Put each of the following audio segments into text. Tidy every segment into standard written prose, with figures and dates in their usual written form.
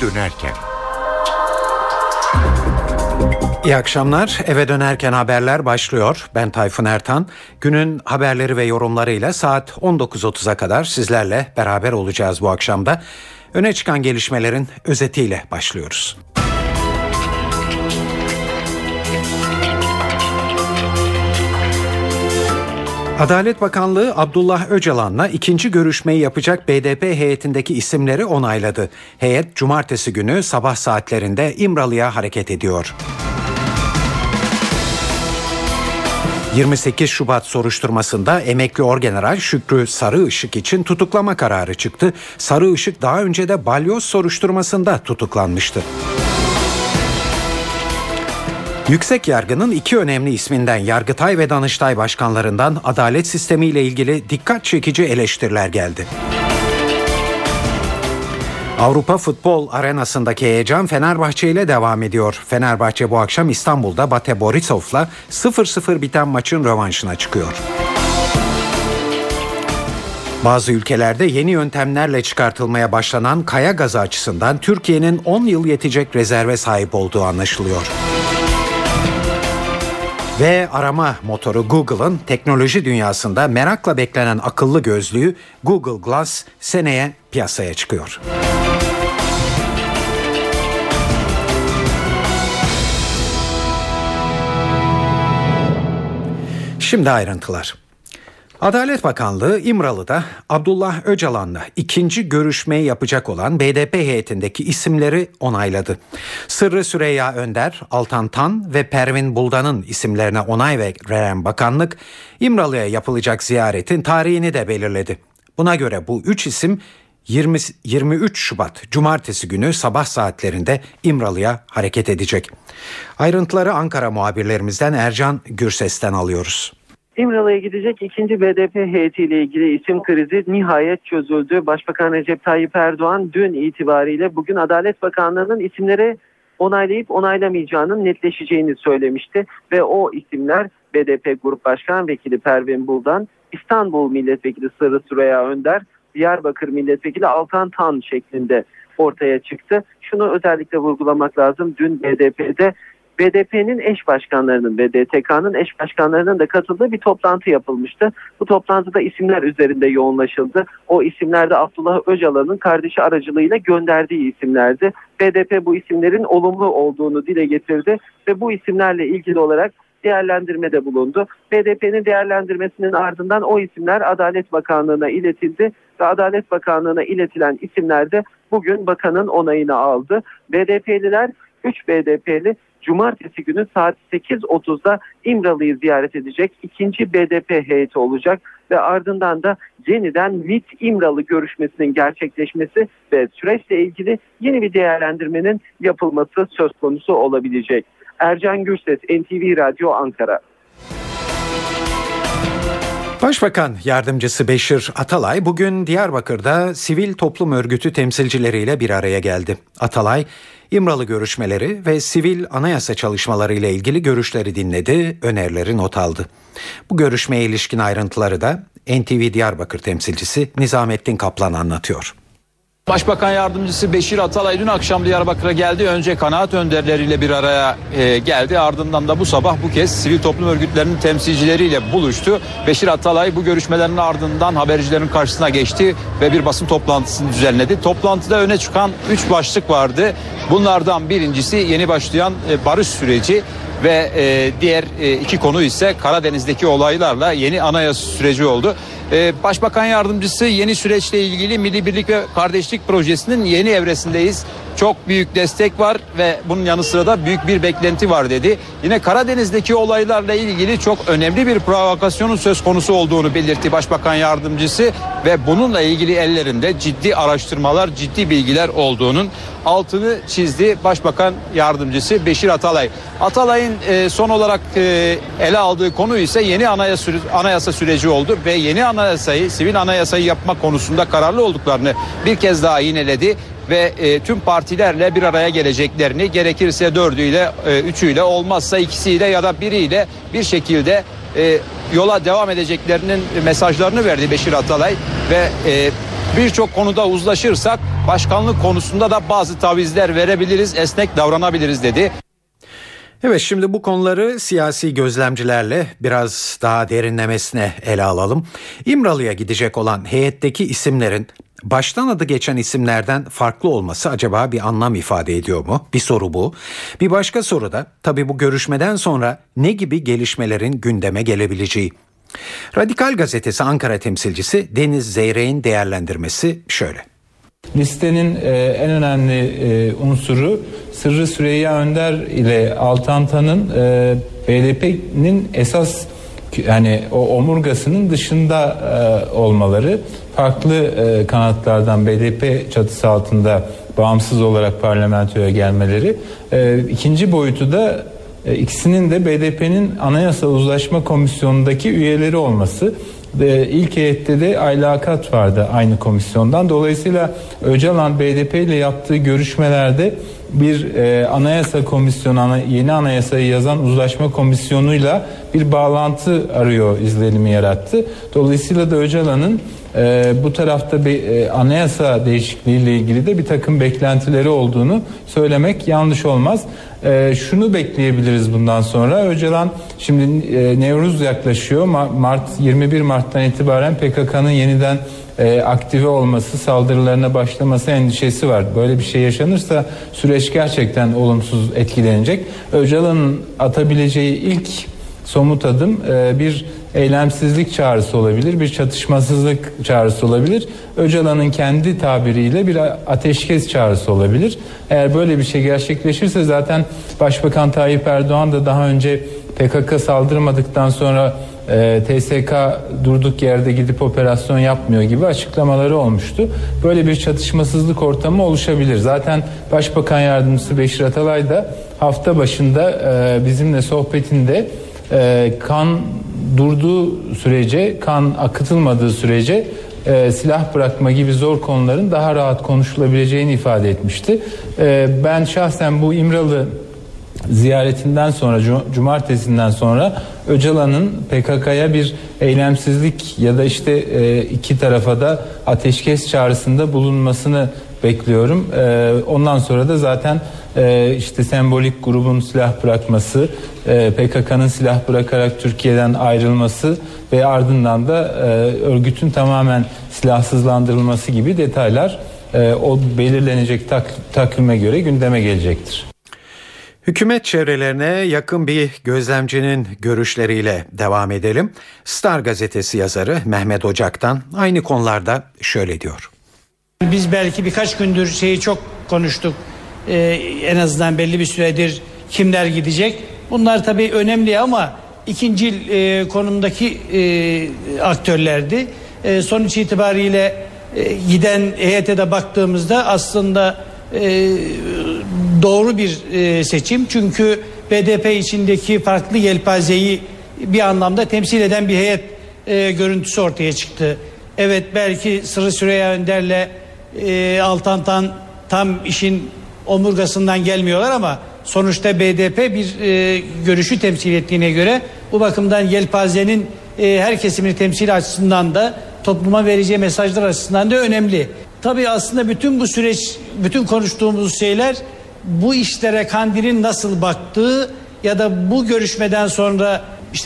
dönerken. İyi akşamlar. Eve dönerken haberler başlıyor. Ben Tayfun Ertan. Günün haberleri ve yorumlarıyla saat 19.30'a kadar sizlerle beraber olacağız bu akşamda. Öne çıkan gelişmelerin özetiyle başlıyoruz. Adalet Bakanlığı Abdullah Öcalan'la ikinci görüşmeyi yapacak BDP heyetindeki isimleri onayladı. Heyet cumartesi günü sabah saatlerinde İmralı'ya hareket ediyor. 28 Şubat soruşturmasında emekli orgeneral Şükrü Sarıışık için tutuklama kararı çıktı. Sarıışık daha önce de balyoz soruşturmasında tutuklanmıştı. Yüksek Yargı'nın iki önemli isminden Yargıtay ve Danıştay başkanlarından adalet sistemiyle ilgili dikkat çekici eleştiriler geldi. Avrupa Futbol Arenası'ndaki heyecan Fenerbahçe ile devam ediyor. Fenerbahçe bu akşam İstanbul'da Bate Borisov'la 0-0 biten maçın rövanşına çıkıyor. Bazı ülkelerde yeni yöntemlerle çıkartılmaya başlanan kaya gazı açısından Türkiye'nin 10 yıl yetecek rezerve sahip olduğu anlaşılıyor. Ve arama motoru Google'ın teknoloji dünyasında merakla beklenen akıllı gözlüğü Google Glass seneye piyasaya çıkıyor. Şimdi ayrıntılar. Adalet Bakanlığı İmralı'da Abdullah Öcalan'la ikinci görüşmeyi yapacak olan BDP heyetindeki isimleri onayladı. Sırrı Süreyya Önder, Altan Tan ve Pervin Buldan'ın isimlerine onay veren bakanlık İmralı'ya yapılacak ziyaretin tarihini de belirledi. Buna göre bu üç isim 23 Şubat Cumartesi günü sabah saatlerinde İmralı'ya hareket edecek. Ayrıntıları Ankara muhabirlerimizden Ercan Gürses'ten alıyoruz. İmralı'ya gidecek ikinci BDP heyetiyle ilgili isim krizi nihayet çözüldü. Başbakan Recep Tayyip Erdoğan dün itibariyle bugün Adalet Bakanlığı'nın isimleri onaylayıp onaylamayacağının netleşeceğini söylemişti. Ve o isimler BDP Grup Başkan Vekili Pervin Buldan, İstanbul Milletvekili Sırrı Süreyya Önder, Diyarbakır Milletvekili Altan Tan şeklinde ortaya çıktı. Şunu özellikle vurgulamak lazım. Dün BDP'nin eş başkanlarının ve DTK'nın eş başkanlarının da katıldığı bir toplantı yapılmıştı. Bu toplantıda isimler üzerinde yoğunlaşıldı. O isimlerde Abdullah Öcalan'ın kardeşi aracılığıyla gönderdiği isimlerdi. BDP bu isimlerin olumlu olduğunu dile getirdi ve bu isimlerle ilgili olarak değerlendirmede bulundu. BDP'nin değerlendirmesinin ardından o isimler Adalet Bakanlığı'na iletildi ve Adalet Bakanlığı'na iletilen isimler de bugün bakanın onayını aldı. BDP'liler 3 BDP'li Cumartesi günü saat 8.30'da İmralı'yı ziyaret edecek ikinci BDP heyeti olacak ve ardından da yeniden MİT İmralı görüşmesinin gerçekleşmesi ve süreçle ilgili yeni bir değerlendirmenin yapılması söz konusu olabilecek. Ercan Gürses, NTV Radyo Ankara. Başbakan Yardımcısı Beşir Atalay bugün Diyarbakır'da sivil toplum örgütü temsilcileriyle bir araya geldi. Atalay, İmralı görüşmeleri ve sivil anayasa çalışmaları ile ilgili görüşleri dinledi, önerileri not aldı. Bu görüşmeye ilişkin ayrıntıları da NTV Diyarbakır temsilcisi Nizamettin Kaplan anlatıyor. Başbakan Yardımcısı Beşir Atalay dün akşam Diyarbakır'a geldi. Önce kanaat önderleriyle bir araya geldi. Ardından da bu sabah bu kez sivil toplum örgütlerinin temsilcileriyle buluştu. Beşir Atalay bu görüşmelerin ardından habercilerin karşısına geçti ve bir basın toplantısını düzenledi. Toplantıda öne çıkan 3 başlık vardı. Bunlardan birincisi yeni başlayan barış süreci ve diğer iki konu ise Karadeniz'deki olaylarla yeni anayasa süreci oldu. Başbakan Yardımcısı yeni süreçle ilgili Milli Birlik ve Kardeşlik Projesi'nin yeni evresindeyiz. Çok büyük destek var ve bunun yanı sıra da büyük bir beklenti var dedi. Yine Karadeniz'deki olaylarla ilgili çok önemli bir provokasyonun söz konusu olduğunu belirtti Başbakan Yardımcısı ve bununla ilgili ellerinde ciddi araştırmalar, ciddi bilgiler olduğunun altını çizdi Başbakan Yardımcısı Beşir Atalay. Atalay'ın son olarak ele aldığı konu ise yeni anayasa süreci oldu ve yeni anayasayı, sivil anayasayı yapma konusunda kararlı olduklarını bir kez daha yineledi. Ve tüm partilerle bir araya geleceklerini, gerekirse 4'üyle, 3'üyle, olmazsa 2'siyle ya da 1'iyle bir şekilde yola devam edeceklerinin mesajlarını verdi Beşir Atalay. Ve birçok konuda uzlaşırsak başkanlık konusunda da bazı tavizler verebiliriz, esnek davranabiliriz dedi. Evet, şimdi bu konuları siyasi gözlemcilerle biraz daha derinlemesine ele alalım. İmralı'ya gidecek olan heyetteki isimlerin baştan adı geçen isimlerden farklı olması acaba bir anlam ifade ediyor mu? Bir soru bu. Bir başka soru da tabii bu görüşmeden sonra ne gibi gelişmelerin gündeme gelebileceği. Radikal Gazetesi Ankara temsilcisi Deniz Zeyrek'in değerlendirmesi şöyle. Listenin en önemli unsuru Sırrı Süreyya Önder ile Altan Tan'ın BDP'nin esas yani o omurgasının dışında olmaları, farklı kanatlardan BDP çatısı altında bağımsız olarak parlamentoya gelmeleri. İkinci boyutu da ikisinin de BDP'nin Anayasa Uzlaşma Komisyonu'ndaki üyeleri olması. İlk heyette de Ali Alkan vardı aynı komisyondan. Dolayısıyla Öcalan BDP ile yaptığı görüşmelerde bir anayasa komisyonu, yeni anayasayı yazan uzlaşma komisyonuyla bir bağlantı arıyor izlenimi yarattı. Dolayısıyla da Öcalan'ın bu tarafta bir anayasa değişikliğiyle ilgili de bir takım beklentileri olduğunu söylemek yanlış olmaz. Şunu bekleyebiliriz bundan sonra. Öcalan şimdi Nevruz yaklaşıyor. Mart 21 Mart'tan itibaren PKK'nın yeniden aktive olması, saldırılarına başlaması endişesi var. Böyle bir şey yaşanırsa süreç gerçekten olumsuz etkilenecek. Öcalan'ın atabileceği ilk somut adım bir eylemsizlik çağrısı olabilir, bir çatışmasızlık çağrısı olabilir. Öcalan'ın kendi tabiriyle bir ateşkes çağrısı olabilir. Eğer böyle bir şey gerçekleşirse zaten Başbakan Tayyip Erdoğan da daha önce PKK saldırmadıktan sonra TSK durduk yerde gidip operasyon yapmıyor gibi açıklamaları olmuştu. Böyle bir çatışmasızlık ortamı oluşabilir. Zaten Başbakan Yardımcısı Beşir Atalay da hafta başında bizimle sohbetinde kan durduğu sürece, kan akıtılmadığı sürece silah bırakma gibi zor konuların daha rahat konuşulabileceğini ifade etmişti. Ben şahsen bu İmralı ziyaretinden sonra, cumartesinden sonra Öcalan'ın PKK'ya bir eylemsizlik ya da iki tarafa da ateşkes çağrısında bulunmasını bekliyorum. Ondan sonra da zaten sembolik grubun silah bırakması, PKK'nın silah bırakarak Türkiye'den ayrılması ve ardından da örgütün tamamen silahsızlandırılması gibi detaylar o belirlenecek takvime göre gündeme gelecektir. Hükümet çevrelerine yakın bir gözlemcinin görüşleriyle devam edelim. Star gazetesi yazarı Mehmet Ocak'tan aynı konularda şöyle diyor. Biz belki birkaç gündür çok konuştuk. En azından belli bir süredir kimler gidecek. Bunlar tabii önemli ama ikincil konumdaki aktörlerdi. Sonuç itibariyle giden heyete de baktığımızda aslında doğru bir seçim. Çünkü BDP içindeki farklı yelpazeyi bir anlamda temsil eden bir heyet görüntüsü ortaya çıktı. Evet, belki Sırrı Süreyya Önder'le Altan Tan tam işin omurgasından gelmiyorlar ama sonuçta BDP bir görüşü temsil ettiğine göre bu bakımdan yelpazenin her kesimini temsil açısından da topluma vereceği mesajlar açısından da önemli. Tabii aslında bütün bu süreç, bütün konuştuğumuz şeyler bu işlere Kandil'in nasıl baktığı ya da bu görüşmeden sonra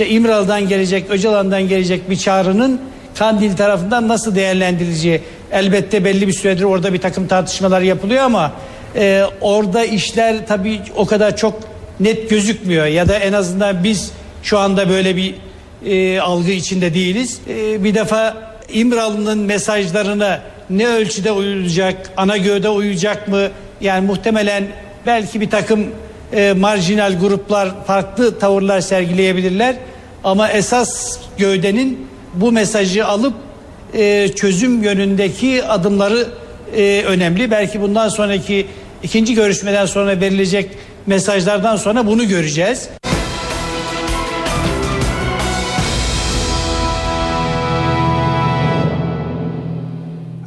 İmralı'dan gelecek, Öcalan'dan gelecek bir çağrının Kandil tarafından nasıl değerlendirileceği. Elbette belli bir süredir orada bir takım tartışmalar yapılıyor ama orada işler tabii o kadar çok net gözükmüyor ya da en azından biz şu anda böyle bir algı içinde değiliz. Bir defa İmralı'nın mesajlarına ne ölçüde uyulacak, ana gövde uyacak mı? Yani muhtemelen belki bir takım marjinal gruplar farklı tavırlar sergileyebilirler ama esas gövdenin bu mesajı alıp çözüm yönündeki adımları önemli. Belki bundan sonraki ikinci görüşmeden sonra verilecek mesajlardan sonra bunu göreceğiz.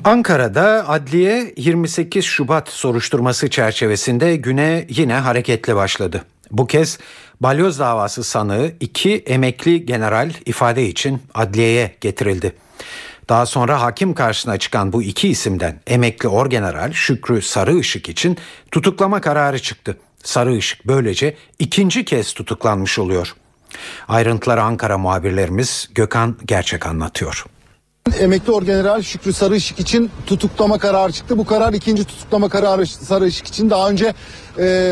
Ankara'da adliye 28 Şubat soruşturması çerçevesinde güne yine hareketli başladı. Bu kez balyoz davası sanığı 2 emekli general ifade için adliyeye getirildi. Daha sonra hakim karşısına çıkan bu iki isimden emekli orgeneral Şükrü Sarıışık için tutuklama kararı çıktı. Sarıışık böylece ikinci kez tutuklanmış oluyor. Ayrıntıları Ankara muhabirlerimiz Gökhan Gerçek anlatıyor. Emekli Orgeneral Şükrü Sarıışık için tutuklama kararı çıktı. Bu karar ikinci tutuklama kararı Sarıışık için. Daha önce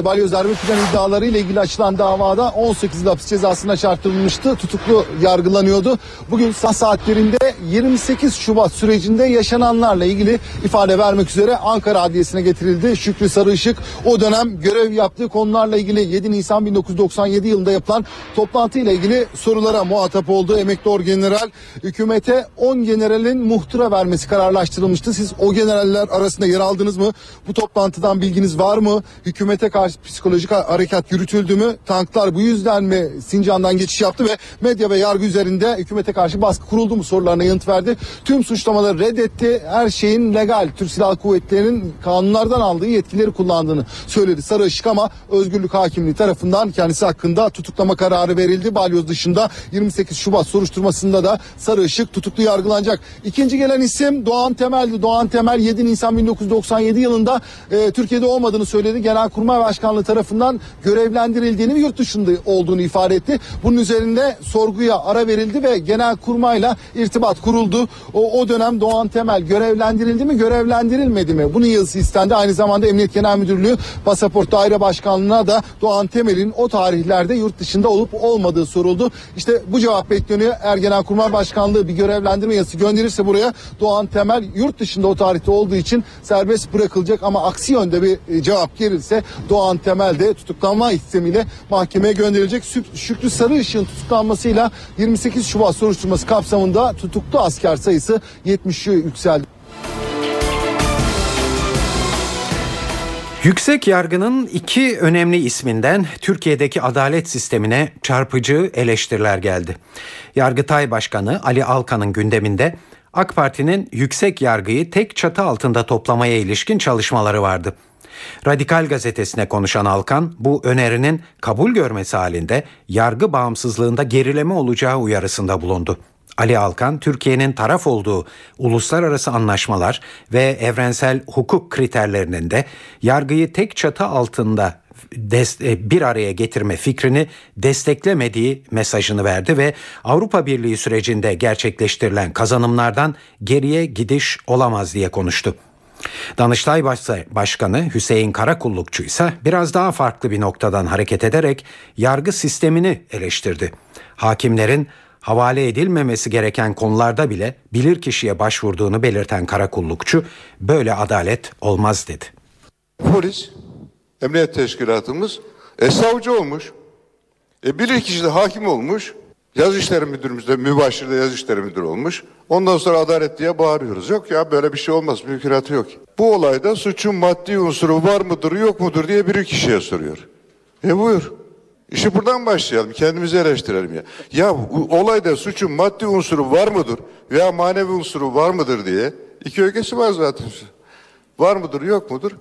balyoz darbe planı iddiaları ile ilgili açılan davada 18 yıl hapis cezasına çarptırılmıştı. Tutuklu yargılanıyordu. Bugün sabah saatlerinde 28 Şubat sürecinde yaşananlarla ilgili ifade vermek üzere Ankara Adliyesi'ne getirildi. Şükrü Sarıışık o dönem görev yaptığı konularla ilgili 7 Nisan 1997 yılında yapılan toplantıyla ilgili sorulara muhatap oldu. Emekli Orgeneral hükümete 10 generalin muhtıra vermesi kararlaştırılmıştı. Siz o generaller arasında yer aldınız mı? Bu toplantıdan bilginiz var mı? Hükümete karşı psikolojik harekat yürütüldü mü? Tanklar bu yüzden mi Sincan'dan geçiş yaptı ve medya ve yargı üzerinde hükümete karşı baskı kuruldu mu sorularına yanıt verdi. Tüm suçlamaları reddetti. Her şeyin legal, Türk Silahlı Kuvvetleri'nin kanunlardan aldığı yetkileri kullandığını söyledi Sarıışık ama Özgürlük Hakimliği tarafından kendisi hakkında tutuklama kararı verildi. Balyoz dışında 28 Şubat soruşturmasında da Sarıışık tutuklu yargılanacak. İkinci gelen isim Doğan Temel'di. Doğan Temel 7 Nisan 1997 yılında Türkiye'de olmadığını söyledi. Genelkurmay Başkanlığı tarafından görevlendirildiğini ve yurt dışında olduğunu ifade etti. Bunun üzerinde sorguya ara verildi ve Genelkurmay'la irtibat kuruldu. O dönem Doğan Temel görevlendirildi mi, görevlendirilmedi mi? Bunun yazısı istendi. Aynı zamanda Emniyet Genel Müdürlüğü Pasaport Daire Başkanlığı'na da Doğan Temel'in o tarihlerde yurt dışında olup olmadığı soruldu. İşte bu cevap bekleniyor. Eğer Genelkurmay Başkanlığı bir görevlendirme yazısı gönderirse buraya Doğan Temel yurt dışında o tarihte olduğu için serbest bırakılacak ama aksi yönde bir cevap gelirse Doğan Temel de tutuklanma istemiyle mahkemeye gönderilecek. Şükrü Sarıışık'ın tutuklanmasıyla 28 Şubat soruşturması kapsamında tutuklu asker sayısı 70'e yükseldi. Yüksek yargının iki önemli isminden Türkiye'deki adalet sistemine çarpıcı eleştiriler geldi. Yargıtay Başkanı Ali Alkan'ın gündeminde AK Parti'nin yüksek yargıyı tek çatı altında toplamaya ilişkin çalışmaları vardı. Radikal gazetesine konuşan Alkan, bu önerinin kabul görmesi halinde yargı bağımsızlığında gerileme olacağı uyarısında bulundu. Ali Alkan, Türkiye'nin taraf olduğu uluslararası anlaşmalar ve evrensel hukuk kriterlerinin de yargıyı tek çatı altında bir araya getirme fikrini desteklemediği mesajını verdi ve Avrupa Birliği sürecinde gerçekleştirilen kazanımlardan geriye gidiş olamaz diye konuştu. Danıştay Başkanı Hüseyin Karakullukçu ise biraz daha farklı bir noktadan hareket ederek yargı sistemini eleştirdi. Hakimlerin havale edilmemesi gereken konularda bile bilirkişiye başvurduğunu belirten Karakullukçu böyle adalet olmaz dedi. Polis, emniyet teşkilatımız savcı olmuş, bilirkişi de hakim olmuş, yaz işleri müdürümüz de mübaşir de yaz işleri müdürü olmuş. Ondan sonra adalet diye bağırıyoruz. Yok ya böyle bir şey olmaz, mümkünatı yok. Bu olayda suçun maddi unsuru var mıdır yok mudur diye bir kişiye soruyor. Buyur. İşi buradan başlayalım. Kendimizi eleştirelim ya. Ya olayda suçun maddi unsuru var mıdır veya manevi unsuru var mıdır diye iki ögesi var zaten. Var mıdır yok mudur?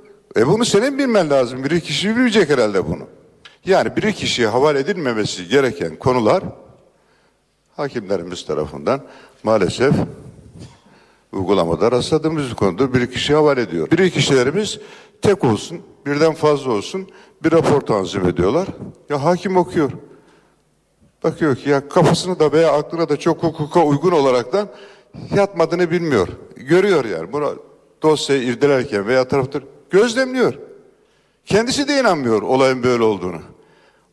Bunu senin bilmen lazım. Bir kişi bilecek herhalde bunu. Yani bir kişiye havale edilmemesi gereken konular hakimlerimiz tarafından maalesef uygulamada rastladığımız bir konudur. Bir kişiye havale ediyor. Bir kişilerimiz tek olsun, birden fazla olsun bir rapor tanzim ediyorlar. Ya hakim okuyor. Bakıyor ki ya kafasını da veya aklına da çok hukuka uygun olaraktan yatmadığını bilmiyor. Görüyor yani. Bunu dosyayı irdelerken veya taraftır gözlemliyor. Kendisi de inanmıyor olayın böyle olduğunu.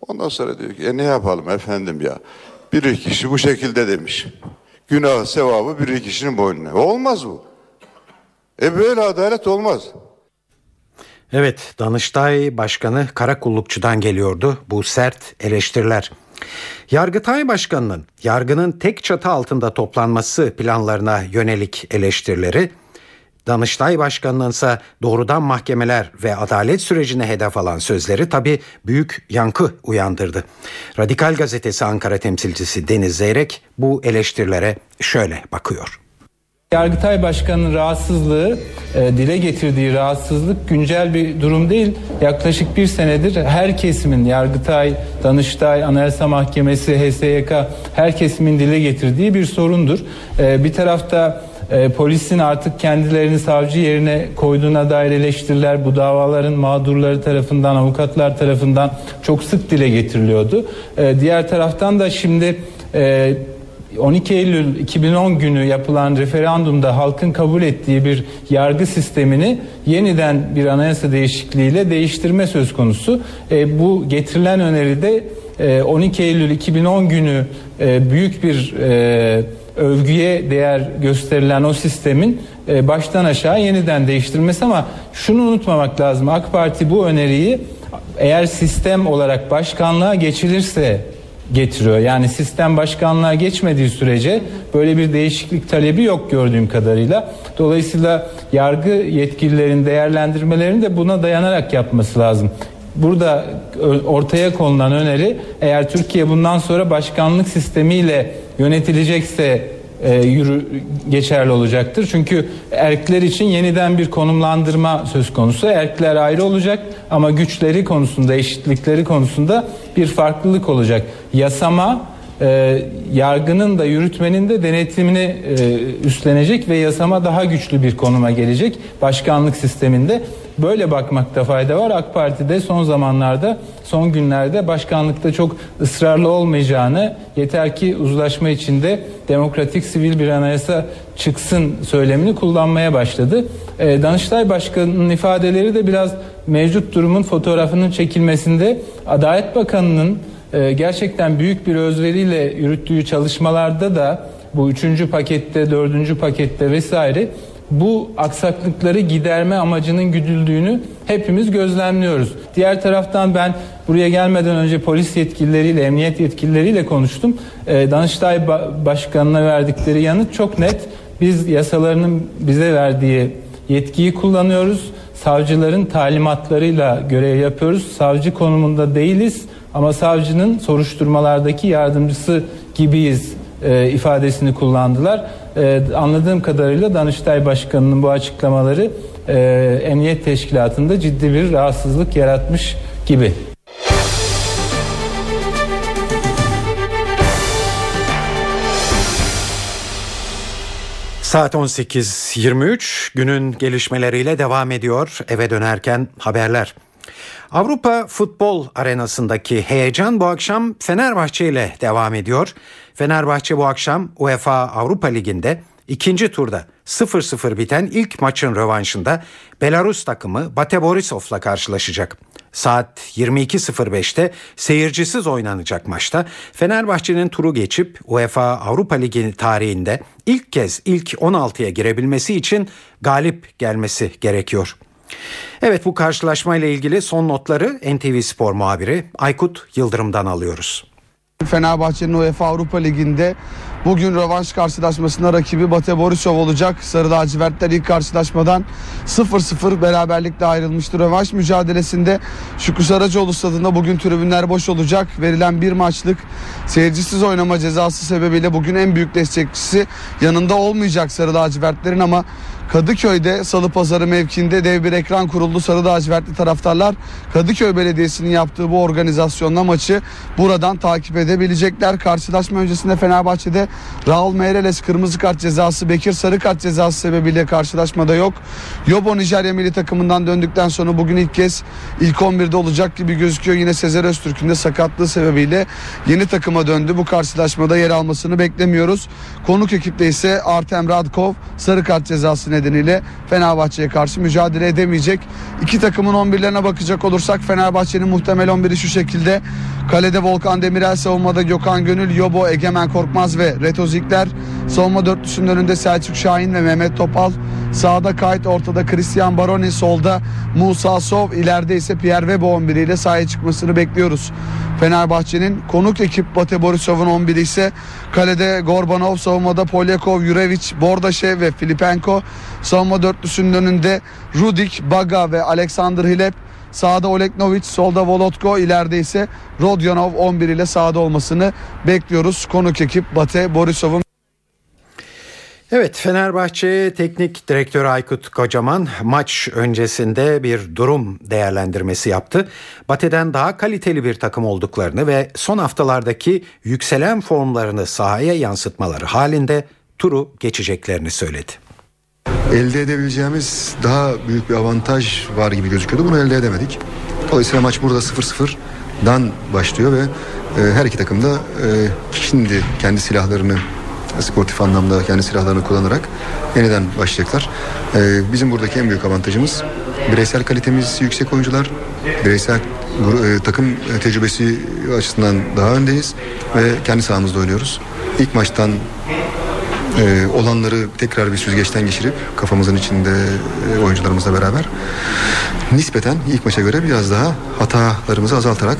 Ondan sonra diyor ki ne yapalım efendim ya. Bir kişi bu şekilde demiş. Günah sevabı bir kişinin boynuna. Olmaz bu. Böyle adalet olmaz. Evet, Danıştay Başkanı Karakullukçu'dan geliyordu bu sert eleştiriler. Yargıtay Başkanı'nın yargının tek çatı altında toplanması planlarına yönelik eleştirileri, Danıştay Başkanı'nın ise doğrudan mahkemeler ve adalet sürecine hedef alan sözleri tabii büyük yankı uyandırdı. Radikal Gazetesi Ankara temsilcisi Deniz Zeyrek bu eleştirilere şöyle bakıyor. Yargıtay Başkanı'nın rahatsızlığı, dile getirdiği rahatsızlık güncel bir durum değil. Yaklaşık bir senedir her kesimin, Yargıtay, Danıştay, Anayasa Mahkemesi, HSYK, her kesimin dile getirdiği bir sorundur. Bir tarafta polisin artık kendilerini savcı yerine koyduğuna dair eleştiriler bu davaların mağdurları tarafından, avukatlar tarafından çok sık dile getiriliyordu. Diğer taraftan da şimdi 12 Eylül 2010 günü yapılan referandumda halkın kabul ettiği bir yargı sistemini yeniden bir anayasa değişikliğiyle değiştirme söz konusu. Bu getirilen öneride 12 Eylül 2010 günü büyük bir övgüye değer gösterilen o sistemin baştan aşağı yeniden değiştirilmesi, ama şunu unutmamak lazım. AK Parti bu öneriyi eğer sistem olarak başkanlığa geçilirse getiriyor. Yani sistem başkanlığa geçmediği sürece böyle bir değişiklik talebi yok gördüğüm kadarıyla. Dolayısıyla yargı yetkililerin değerlendirmelerini de buna dayanarak yapması lazım. Burada ortaya konulan öneri, eğer Türkiye bundan sonra başkanlık sistemiyle yönetilecekse geçerli olacaktır. Çünkü erkler için yeniden bir konumlandırma söz konusu. Erkler ayrı olacak ama güçleri konusunda, eşitlikleri konusunda bir farklılık olacak. Yasama, yargının da yürütmenin de denetimini üstlenecek ve yasama daha güçlü bir konuma gelecek başkanlık sisteminde. Böyle bakmakta fayda var. AK Parti'de son zamanlarda, son günlerde başkanlıkta çok ısrarlı olmayacağını, yeter ki uzlaşma içinde demokratik sivil bir anayasa çıksın söylemini kullanmaya başladı. Danıştay Başkanı'nın ifadeleri de biraz mevcut durumun fotoğrafının çekilmesinde, Adalet Bakanı'nın gerçekten büyük bir özveriyle yürüttüğü çalışmalarda da bu 3. pakette, 4. pakette vesaire bu aksaklıkları giderme amacının güdüldüğünü hepimiz gözlemliyoruz. Diğer taraftan ben buraya gelmeden önce polis yetkilileriyle, emniyet yetkilileriyle konuştum. Danıştay Başkanı'na verdikleri yanıt çok net. Biz yasalarının bize verdiği yetkiyi kullanıyoruz. Savcıların talimatlarıyla görev yapıyoruz. Savcı konumunda değiliz ama savcının soruşturmalardaki yardımcısı gibiyiz ifadesini kullandılar. Anladığım kadarıyla Danıştay Başkanı'nın bu açıklamaları Emniyet Teşkilatı'nda ciddi bir rahatsızlık yaratmış gibi. Saat 18.23, günün gelişmeleriyle devam ediyor. Eve dönerken haberler. Avrupa Futbol Arenası'ndaki heyecan bu akşam Fenerbahçe ile devam ediyor. Fenerbahçe bu akşam UEFA Avrupa Ligi'nde ikinci turda 0-0 biten ilk maçın rövanşında Belarus takımı Bate Borisov'la karşılaşacak. Saat 22.05'te seyircisiz oynanacak maçta Fenerbahçe'nin turu geçip UEFA Avrupa Ligi tarihinde ilk kez ilk 16'ya girebilmesi için galip gelmesi gerekiyor. Evet, bu karşılaşmayla ilgili son notları NTV Spor muhabiri Aykut Yıldırım'dan alıyoruz. Fenerbahçe'nin UEFA Avrupa Ligi'nde bugün rövanş karşılaşmasında rakibi Bate Borisov olacak. Sarı lacivertler ilk karşılaşmadan 0-0 beraberlikle ayrılmıştı. Rövanş mücadelesinde Şükrü Sarıışık stadında bugün tribünler boş olacak. Verilen bir maçlık seyircisiz oynama cezası sebebiyle bugün en büyük destekçisi yanında olmayacak sarı lacivertlerin, ama Kadıköy'de Salı Pazarı mevkiinde dev bir ekran kuruldu. Sarı lacivertli taraftarlar Kadıköy Belediyesi'nin yaptığı bu organizasyonla maçı buradan takip edebilecekler. Karşılaşma öncesinde Fenerbahçe'de Raul Meireles kırmızı kart cezası, Bekir sarı kart cezası sebebiyle karşılaşmada yok. Yobo Nijerya milli takımından döndükten sonra bugün ilk kez ilk 11'de olacak gibi gözüküyor. Yine Sezer Öztürk'ün de sakatlığı sebebiyle yeni takıma döndü. Bu karşılaşmada yer almasını beklemiyoruz. Konuk ekipte ise Artem Radkov sarı kart cezası nedeniyle Fenerbahçe'ye karşı mücadele edemeyecek. İki takımın 11'lerine bakacak olursak Fenerbahçe'nin muhtemel 11'i şu şekilde: kalede Volkan Demirel, savunmada Gökhan Gönül, Yobo, Egemen Korkmaz ve Reto Zikler. Savunma dörtlüsünün önünde Selçuk Şahin ve Mehmet Topal. Sağda Kayt, ortada Christian Baroni, solda Musa Sov, ileride ise Pierre Vebo 11'i ile sahaya çıkmasını bekliyoruz. Fenerbahçe'nin konuk ekip Bate Borisov'un 11'i ise kalede Gorbanov, savunmada Polyakov, Jurevic, Bordaşev ve Filipenko. Savunma dörtlüsünün önünde Rudik, Baga ve Alexander Hilep. Sağda Oleknovic, solda Volotko, ileride ise Rodionov 11 ile sahada olmasını bekliyoruz konuk ekip Bate Borisov'un. Evet, Fenerbahçe Teknik Direktörü Aykut Kocaman maç öncesinde bir durum değerlendirmesi yaptı. Bate'den daha kaliteli bir takım olduklarını ve son haftalardaki yükselen formlarını sahaya yansıtmaları halinde turu geçeceklerini söyledi. Elde edebileceğimiz daha büyük bir avantaj var gibi gözüküyordu. Bunu elde edemedik. Dolayısıyla maç burada 0-0'dan başlıyor ve her iki takım da şimdi kendi silahlarını, sportif anlamda kendi silahlarını kullanarak yeniden başlayacaklar. Bizim buradaki en büyük avantajımız bireysel kalitemiz yüksek oyuncular, bireysel takım tecrübesi açısından daha öndeyiz ve kendi sahamızda oynuyoruz. İlk maçtan olanları tekrar bir süzgeçten geçirip kafamızın içinde oyuncularımızla beraber nispeten ilk maça göre biraz daha hatalarımızı azaltarak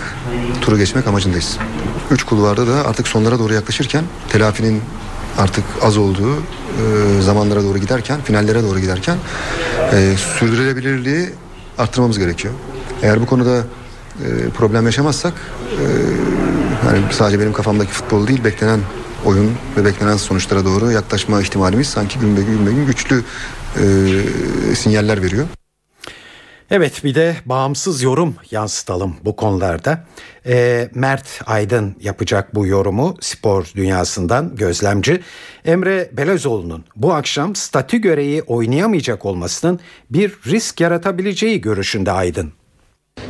turu geçmek amacındayız. Üç kulvarda da artık sonlara doğru yaklaşırken telafinin artık az olduğu zamanlara doğru giderken, finallere doğru giderken sürdürülebilirliği arttırmamız gerekiyor. Eğer bu konuda problem yaşamazsak yani sadece benim kafamdaki futbol değil, beklenen oyun ve beklenen sonuçlara doğru yaklaşma ihtimalimiz sanki gün be gün güçlü sinyaller veriyor. Evet, bir de bağımsız yorum yansıtalım bu konularda. Mert Aydın yapacak bu yorumu, spor dünyasından gözlemci. Emre Belözoğlu'nun bu akşam statü gereği oynayamayacak olmasının bir risk yaratabileceği görüşünde Aydın.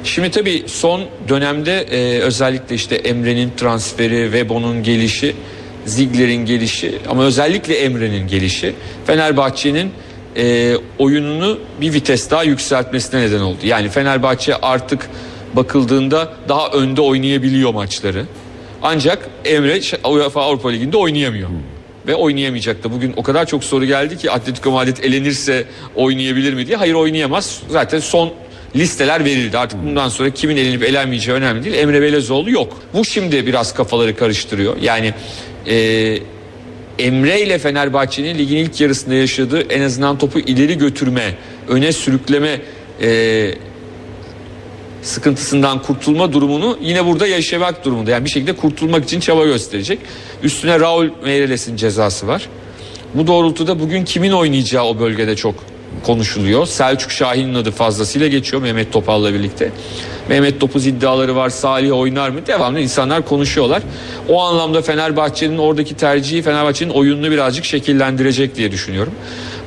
Şimdi tabii son dönemde özellikle işte Emre'nin transferi, Vebo'nun gelişi, Ziegler'in gelişi ama özellikle Emre'nin gelişi Fenerbahçe'nin oyununu bir vites daha yükseltmesine neden oldu. Yani Fenerbahçe artık bakıldığında daha önde oynayabiliyor maçları. Ancak Emre UEFA Avrupa Ligi'nde oynayamıyor. Ve oynayamayacak da. Bugün o kadar çok soru geldi ki Atletico Madrid elenirse oynayabilir mi diye. Hayır, oynayamaz. Zaten son listeler verildi. Artık bundan sonra kimin elenip elenmeyeceği önemli değil. Emre Belözoğlu yok. Bu şimdi biraz kafaları karıştırıyor. Yani Emre ile Fenerbahçe'nin ligin ilk yarısında yaşadığı en azından topu ileri götürme, öne sürükleme sıkıntısından kurtulma durumunu yine burada yaşamak durumunda. Yani bir şekilde kurtulmak için çaba gösterecek. Üstüne Raul Meireles'in cezası var. Bu doğrultuda bugün kimin oynayacağı o bölgede çok konuşuluyor. Selçuk Şahin'in adı fazlasıyla geçiyor Mehmet Topal'la birlikte. Mehmet Topuz iddiaları var, Salih oynar mı? Devamlı insanlar konuşuyorlar. O anlamda Fenerbahçe'nin oradaki tercihi Fenerbahçe'nin oyununu birazcık şekillendirecek diye düşünüyorum.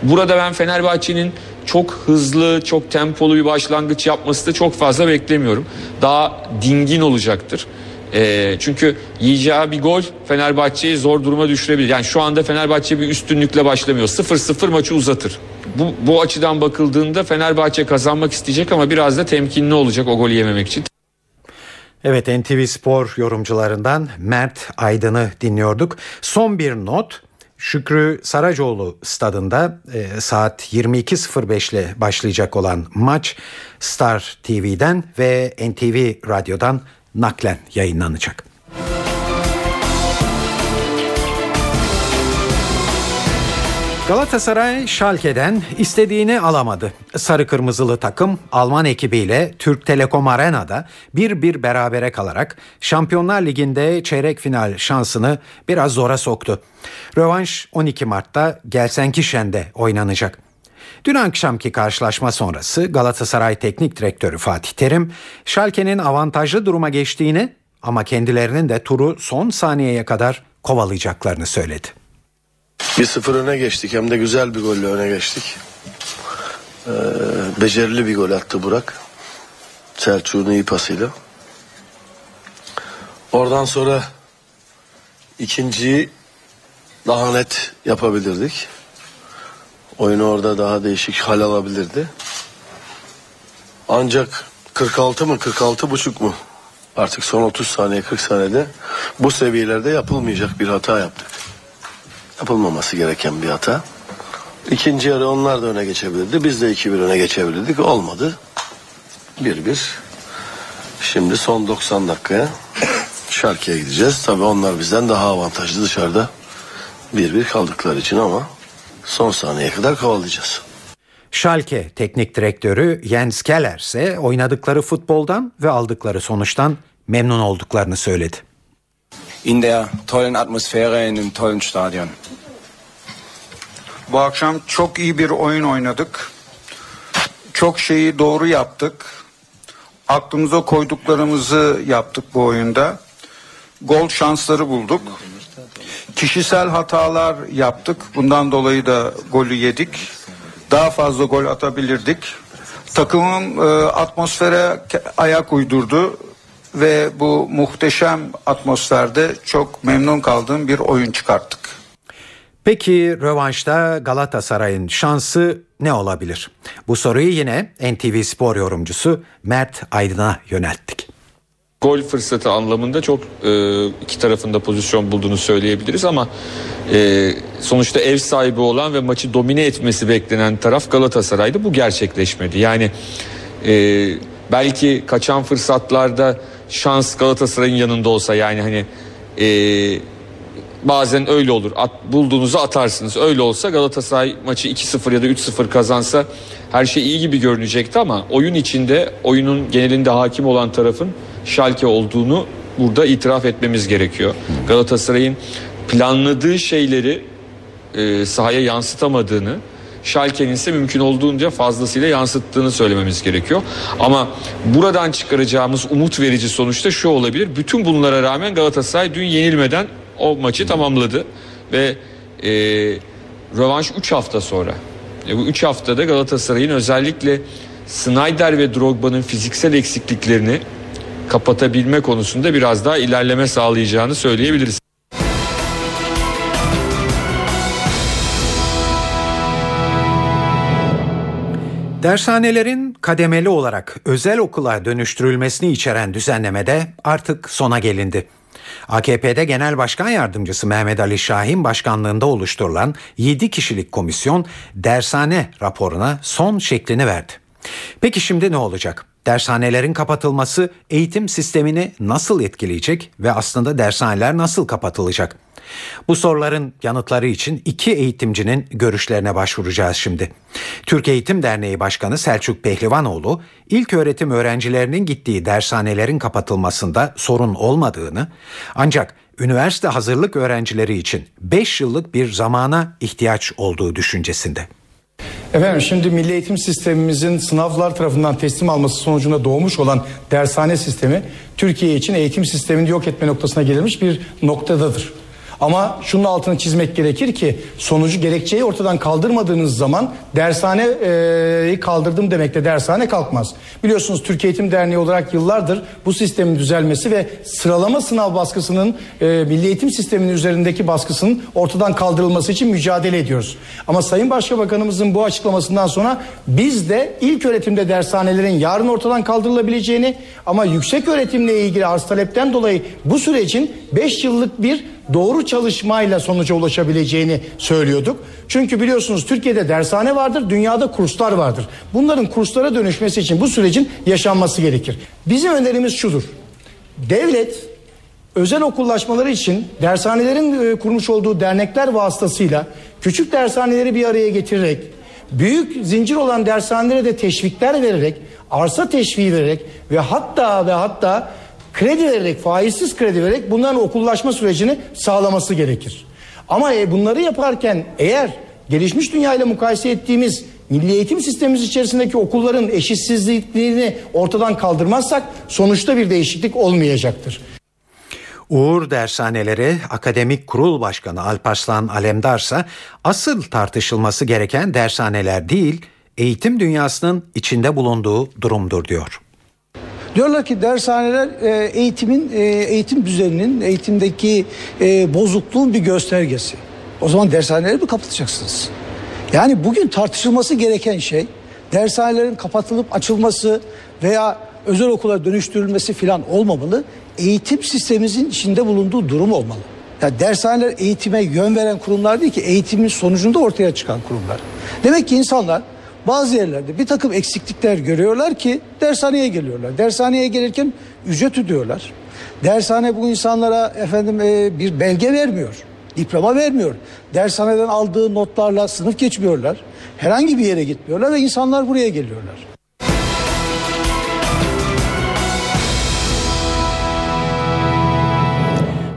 Burada ben Fenerbahçe'nin çok hızlı, çok tempolu bir başlangıç yapması da çok fazla beklemiyorum. Daha dingin olacaktır. Çünkü yiyeceği bir gol Fenerbahçe'yi zor duruma düşürebilir. Yani şu anda Fenerbahçe bir üstünlükle başlamıyor. 0-0 maçı uzatır. Bu açıdan bakıldığında Fenerbahçe kazanmak isteyecek ama biraz da temkinli olacak o golü yememek için. Evet, NTV Spor yorumcularından Mert Aydın'ı dinliyorduk. Son bir not. Şükrü Saracoğlu stadında saat 22.05 ile başlayacak olan maç Star TV'den ve NTV Radyo'dan naklen yayınlanacak. Galatasaray Schalke'den istediğini alamadı. Sarı kırmızılı takım Alman ekibiyle Türk Telekom Arena'da 1-1 berabere kalarak Şampiyonlar Ligi'nde çeyrek final şansını biraz zora soktu. Rövanş 12 Mart'ta Gelsenkirchen'de oynanacak. Dün akşamki karşılaşma sonrası Galatasaray Teknik Direktörü Fatih Terim, Schalke'nin avantajlı duruma geçtiğini ama kendilerinin de turu son saniyeye kadar kovalayacaklarını söyledi. 1-0 öne geçtik, hem de güzel bir golle öne geçtik. Becerili bir gol attı Burak. Selçuk'un iyi pasıyla. Oradan sonra ikinciyi daha net yapabilirdik. Oyunu orada daha değişik hal alabilirdi. Ancak 46 mı 46,5 mu? Artık son 30 saniye 40 saniyede bu seviyelerde yapılmayacak bir hata yaptık. Yapılmaması gereken bir hata. İkinci yarı onlar da öne geçebilirdi. Biz de 2-1 öne geçebilirdik. Olmadı. 1-1. Şimdi son 90 dakikaya Şarkı'ya gideceğiz. Tabii onlar bizden daha avantajlı dışarıda 1-1 kaldıkları için ama son saniyeye kadar kovalayacağız. Schalke Teknik Direktörü Jens Keller ise oynadıkları futboldan ve aldıkları sonuçtan memnun olduklarını söyledi. In der tollen Atmosphäre in dem tollen Stadion. Bu akşam çok iyi bir oyun oynadık. Çok şeyi doğru yaptık. Aklımıza koyduklarımızı yaptık bu oyunda. Gol şansları bulduk. Kişisel hatalar yaptık. Bundan dolayı da golü yedik. Daha fazla gol atabilirdik. Takımım atmosfere ayak uydurdu ve bu muhteşem atmosferde çok memnun kaldığım bir oyun çıkarttık. Peki rövanşta Galatasaray'ın şansı ne olabilir? Bu soruyu yine NTV Spor yorumcusu Mert Aydın'a yönelttik. Gol fırsatı anlamında çok iki tarafında pozisyon bulduğunu söyleyebiliriz ama sonuçta ev sahibi olan ve maçı domine etmesi beklenen taraf Galatasaray'dı. Bu gerçekleşmedi. Yani belki kaçan fırsatlarda şans Galatasaray'ın yanında olsa, yani hani bazen öyle olur. Bulduğunuzu atarsınız. Öyle olsa Galatasaray maçı 2-0 ya da 3-0 kazansa her şey iyi gibi görünecekti ama oyun içinde, oyunun genelinde hakim olan tarafın Schalke olduğunu burada itiraf etmemiz gerekiyor. Galatasaray'ın planladığı şeyleri sahaya yansıtamadığını, Schalke'nin ise mümkün olduğunca fazlasıyla yansıttığını söylememiz gerekiyor. Ama buradan çıkaracağımız umut verici sonuçta şu olabilir. Bütün bunlara rağmen Galatasaray dün yenilmeden o maçı tamamladı ve rövanş 3 hafta sonra. Bu 3 haftada Galatasaray'ın özellikle Snyder ve Drogba'nın fiziksel eksikliklerini kapatabilme konusunda biraz daha ilerleme sağlayacağını söyleyebiliriz. Dershanelerin kademeli olarak özel okula dönüştürülmesini içeren düzenlemede artık sona gelindi. AKP'de Genel Başkan Yardımcısı Mehmet Ali Şahin başkanlığında oluşturulan 7 kişilik komisyon dershane raporuna son şeklini verdi. Peki şimdi ne olacak? Dershanelerin kapatılması eğitim sistemini nasıl etkileyecek ve aslında dershaneler nasıl kapatılacak? Bu soruların yanıtları için iki eğitimcinin görüşlerine başvuracağız şimdi. Türk Eğitim Derneği Başkanı Selçuk Pehlivanoğlu, ilköğretim öğrencilerinin gittiği dershanelerin kapatılmasında sorun olmadığını, ancak üniversite hazırlık öğrencileri için 5 yıllık bir zamana ihtiyaç olduğu düşüncesinde. Efendim, şimdi milli eğitim sistemimizin sınavlar tarafından teslim alması sonucunda doğmuş olan dershane sistemi Türkiye için eğitim sistemini yok etme noktasına gelmiş bir noktadadır. Ama şunun altını çizmek gerekir ki sonucu, gerekçeyi ortadan kaldırmadığınız zaman dershaneyi kaldırdım demek de dershane kalkmaz. Biliyorsunuz Türk Eğitim Derneği olarak yıllardır bu sistemin düzelmesi ve sıralama sınav baskısının, milli eğitim sisteminin üzerindeki baskısının ortadan kaldırılması için mücadele ediyoruz. Ama Sayın Başbakanımızın bu açıklamasından sonra biz de ilköğretimde dershanelerin yarın ortadan kaldırılabileceğini ama yükseköğretimle ilgili arz talepten dolayı bu sürecin 5 yıllık bir doğru çalışmayla sonuca ulaşabileceğini söylüyorduk. Çünkü biliyorsunuz Türkiye'de dershane vardır, dünyada kurslar vardır. Bunların kurslara dönüşmesi için bu sürecin yaşanması gerekir. Bizim önerimiz şudur. Devlet özel okullaşmaları için dershanelerin kurmuş olduğu dernekler vasıtasıyla küçük dershaneleri bir araya getirerek, büyük zincir olan dershanelere de teşvikler vererek, arsa teşviği vererek ve hatta kredi vererek, faizsiz kredi vererek bunların okullaşma sürecini sağlaması gerekir. Ama bunları yaparken eğer gelişmiş dünyayla mukayese ettiğimiz milli eğitim sistemimiz içerisindeki okulların eşitsizliklerini ortadan kaldırmazsak sonuçta bir değişiklik olmayacaktır. Uğur Dershaneleri Akademik Kurul Başkanı Alparslan Alemdar ise asıl tartışılması gereken dershaneler değil, eğitim dünyasının içinde bulunduğu durumdur diyor. Diyorlar ki dershaneler eğitim düzeninin, eğitimdeki bozukluğun bir göstergesi. O zaman dershaneleri mi kapatacaksınız? Yani bugün tartışılması gereken şey dershanelerin kapatılıp açılması veya özel okula dönüştürülmesi falan olmamalı. Eğitim sistemimizin içinde bulunduğu durum olmalı. Yani dershaneler eğitime yön veren kurumlar değil ki, eğitimin sonucunda ortaya çıkan kurumlar. Demek ki insanlar bazı yerlerde bir takım eksiklikler görüyorlar ki dershaneye geliyorlar. Dershaneye gelirken ücret ödüyorlar. Dershane bu insanlara bir belge vermiyor, diploma vermiyor. Dershaneden aldığı notlarla sınıf geçmiyorlar. Herhangi bir yere gitmiyorlar ve insanlar buraya geliyorlar.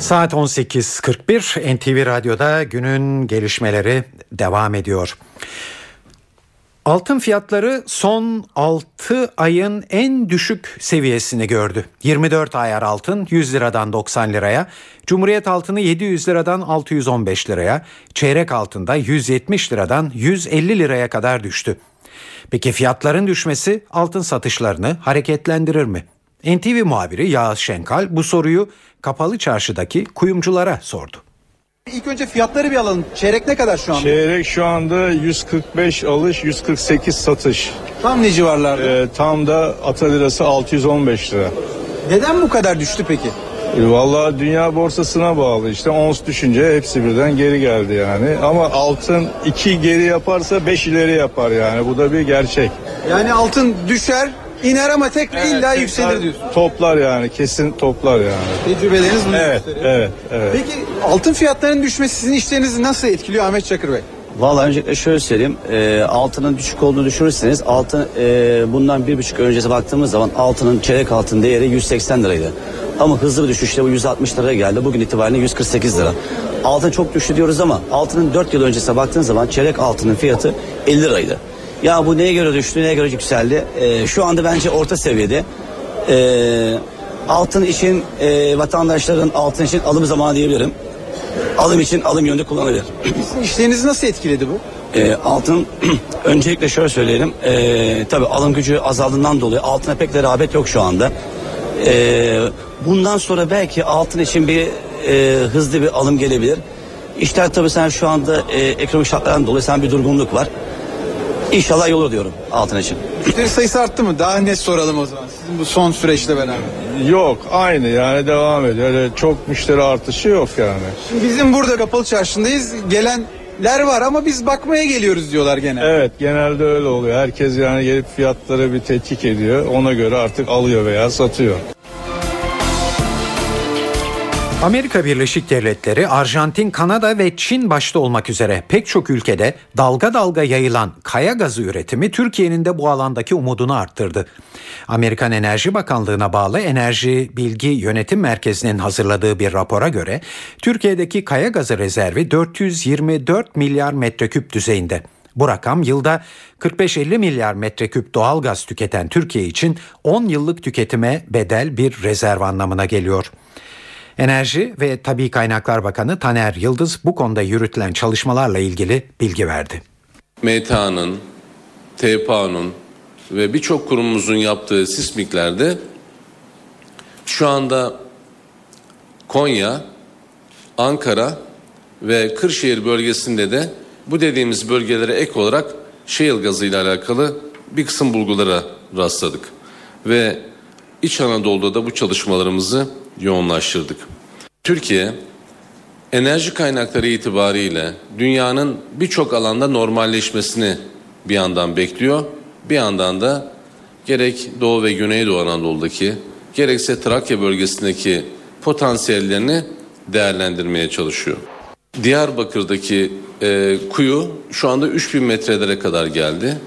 Saat 18.41 NTV Radyo'da günün gelişmeleri devam ediyor. Altın fiyatları son 6 ayın en düşük seviyesini gördü. 24 ayar altın 100 liradan 90 liraya, Cumhuriyet altını 700 liradan 615 liraya, çeyrek altında 170 liradan 150 liraya kadar düştü. Peki fiyatların düşmesi altın satışlarını hareketlendirir mi? NTV muhabiri Yağız Şenkal bu soruyu kapalı çarşıdaki kuyumculara sordu. İlk önce fiyatları bir alalım. Çeyrek ne kadar şu anda? Çeyrek şu anda 145 alış, 148 satış. Tam ne civarlarda? Tam da ata lirası 615 lira. Neden bu kadar düştü peki? Vallahi dünya borsasına bağlı işte. Ons düşünce hepsi birden geri geldi yani. Ama altın 2 geri yaparsa 5 ileri yapar yani. Bu da bir gerçek. Yani altın düşer, İner ama tekrar evet, illa yükselir diyorsun. Toplar yani, kesin toplar yani. Tecrübeleriniz mi? Evet. Peki altın fiyatlarının düşmesi sizin işlerinizi nasıl etkiliyor Ahmet Çakır Bey? Vallahi öncelikle şöyle söyleyeyim, altının düşük olduğunu düşünürseniz altın bundan 1,5 öncesi baktığımız zaman altının çeyrek altın değeri 180 liraydı. Ama hızlı bir düşüşle bu 160 liraya geldi. Bugün itibariyle 148 lira. Altın çok düştü diyoruz ama altının 4 yıl öncesine baktığınız zaman çeyrek altının fiyatı 50 liraydı. Ya bu neye göre düştü, neye göre yükseldi? Şu anda bence orta seviyede. Altın için vatandaşların altın için alım zamanı diyebilirim. Alım için alım yönünde kullanabilir. İşlerinizi nasıl etkiledi bu? Altın öncelikle şöyle söyleyelim. Tabii alım gücü azaldığından dolayı altına pek de rağbet yok şu anda. Bundan sonra belki altın için bir hızlı bir alım gelebilir. İşler tabii sen şu anda ekonomik şartlardan dolayı sen bir durgunluk var. İnşallah yolu diyorum altın için. Müşteri sayısı arttı mı? Daha net soralım o zaman. Sizin bu son süreçte beraber. Yok, aynı yani devam ediyor. Öyle çok müşteri artışı yok yani. Şimdi bizim burada kapalı çarşındayız. Gelenler var ama biz bakmaya geliyoruz diyorlar genelde. Evet, genelde öyle oluyor. Herkes yani gelip fiyatları bir tetkik ediyor. Ona göre artık alıyor veya satıyor. Amerika Birleşik Devletleri, Arjantin, Kanada ve Çin başta olmak üzere pek çok ülkede dalga dalga yayılan kaya gazı üretimi Türkiye'nin de bu alandaki umudunu arttırdı. Amerikan Enerji Bakanlığı'na bağlı Enerji Bilgi Yönetim Merkezi'nin hazırladığı bir rapora göre Türkiye'deki kaya gazı rezervi 424 milyar metreküp düzeyinde. Bu rakam yılda 45-50 milyar metreküp doğal gaz tüketen Türkiye için 10 yıllık tüketime bedel bir rezerv anlamına geliyor. Enerji ve Tabii Kaynaklar Bakanı Taner Yıldız bu konuda yürütülen çalışmalarla ilgili bilgi verdi. MTA'nın, TEPA'nın ve birçok kurumumuzun yaptığı sismiklerde şu anda Konya, Ankara ve Kırşehir bölgesinde de bu dediğimiz bölgelere ek olarak shale gazıyla alakalı bir kısım bulgulara rastladık. Ve İç Anadolu'da da bu çalışmalarımızı yoğunlaştırdık. Türkiye enerji kaynakları itibariyle dünyanın birçok alanda normalleşmesini bir yandan bekliyor. Bir yandan da gerek Doğu ve Güneydoğu Anadolu'daki gerekse Trakya bölgesindeki potansiyellerini değerlendirmeye çalışıyor. Diyarbakır'daki kuyu şu anda 3000 metrelere kadar geldi.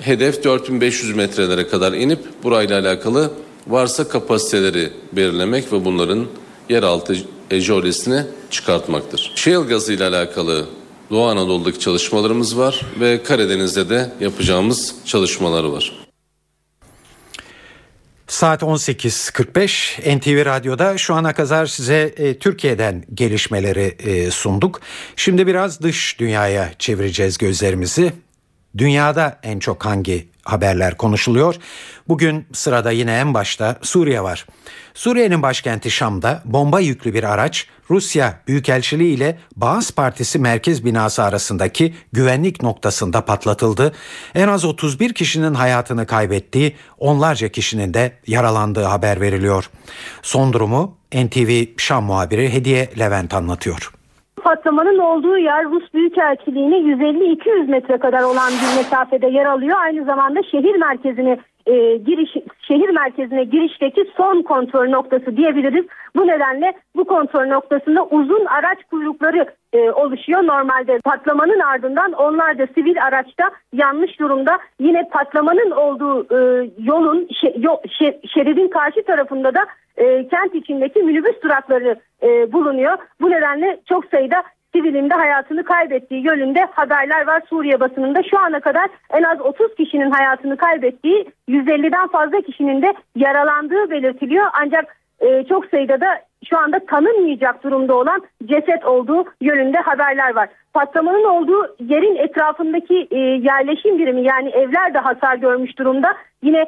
Hedef 4500 metrelere kadar inip burayla alakalı varsa kapasiteleri belirlemek ve bunların yeraltı jeolojisine çıkartmaktır. Shale gazı ile alakalı Doğu Anadolu'daki çalışmalarımız var ve Karadeniz'de de yapacağımız çalışmalar var. Saat 18.45 NTV Radyo'da şu ana kadar size Türkiye'den gelişmeleri sunduk. Şimdi biraz dış dünyaya çevireceğiz gözlerimizi. Dünyada en çok hangi haberler konuşuluyor? Bugün sırada yine en başta Suriye var. Suriye'nin başkenti Şam'da bomba yüklü bir araç Rusya Büyükelçiliği ile Baas Partisi merkez binası arasındaki güvenlik noktasında patlatıldı. En az 31 kişinin hayatını kaybettiği, onlarca kişinin de yaralandığı haber veriliyor. Son durumu NTV Şam muhabiri Hediye Levent anlatıyor. Patlamanın olduğu yer Rus Büyükelçiliği'ne 150-200 metre kadar olan bir mesafede yer alıyor. Aynı zamanda şehir merkezini giriş, şehir merkezine girişteki son kontrol noktası diyebiliriz. Bu nedenle bu kontrol noktasında uzun araç kuyrukları oluşuyor. Normalde patlamanın ardından onlarca sivil araçta yanmış durumda. Yine patlamanın olduğu yolun şeridin karşı tarafında da kent içindeki minibüs durakları bulunuyor. Bu nedenle çok sayıda sivilin de hayatını kaybettiği yönünde haberler var Suriye basınında. Şu ana kadar en az 30 kişinin hayatını kaybettiği, 150'den fazla kişinin de yaralandığı belirtiliyor. Ancak çok sayıda da şu anda tanınmayacak durumda olan ceset olduğu yönünde haberler var. Patlamanın olduğu yerin etrafındaki yerleşim birimi, yani evler de hasar görmüş durumda. Yine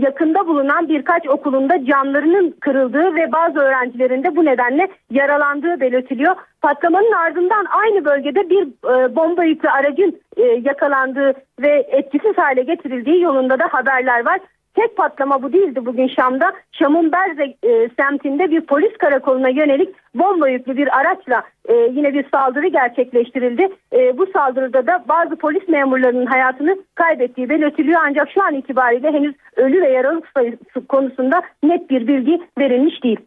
yakında bulunan birkaç okulunda camlarının kırıldığı ve bazı öğrencilerin de bu nedenle yaralandığı belirtiliyor. Patlamanın ardından aynı bölgede bir bomba yüklü aracın yakalandığı ve etkisiz hale getirildiği yolunda da haberler var. Tek patlama bu değildi bugün Şam'da. Şam'ın Berze semtinde bir polis karakoluna yönelik bomba yüklü bir araçla yine bir saldırı gerçekleştirildi. Bu saldırıda da bazı polis memurlarının hayatını kaybettiği belirtiliyor. Ancak şu an itibariyle henüz ölü ve yaralı sayısı konusunda net bir bilgi verilmiş değil.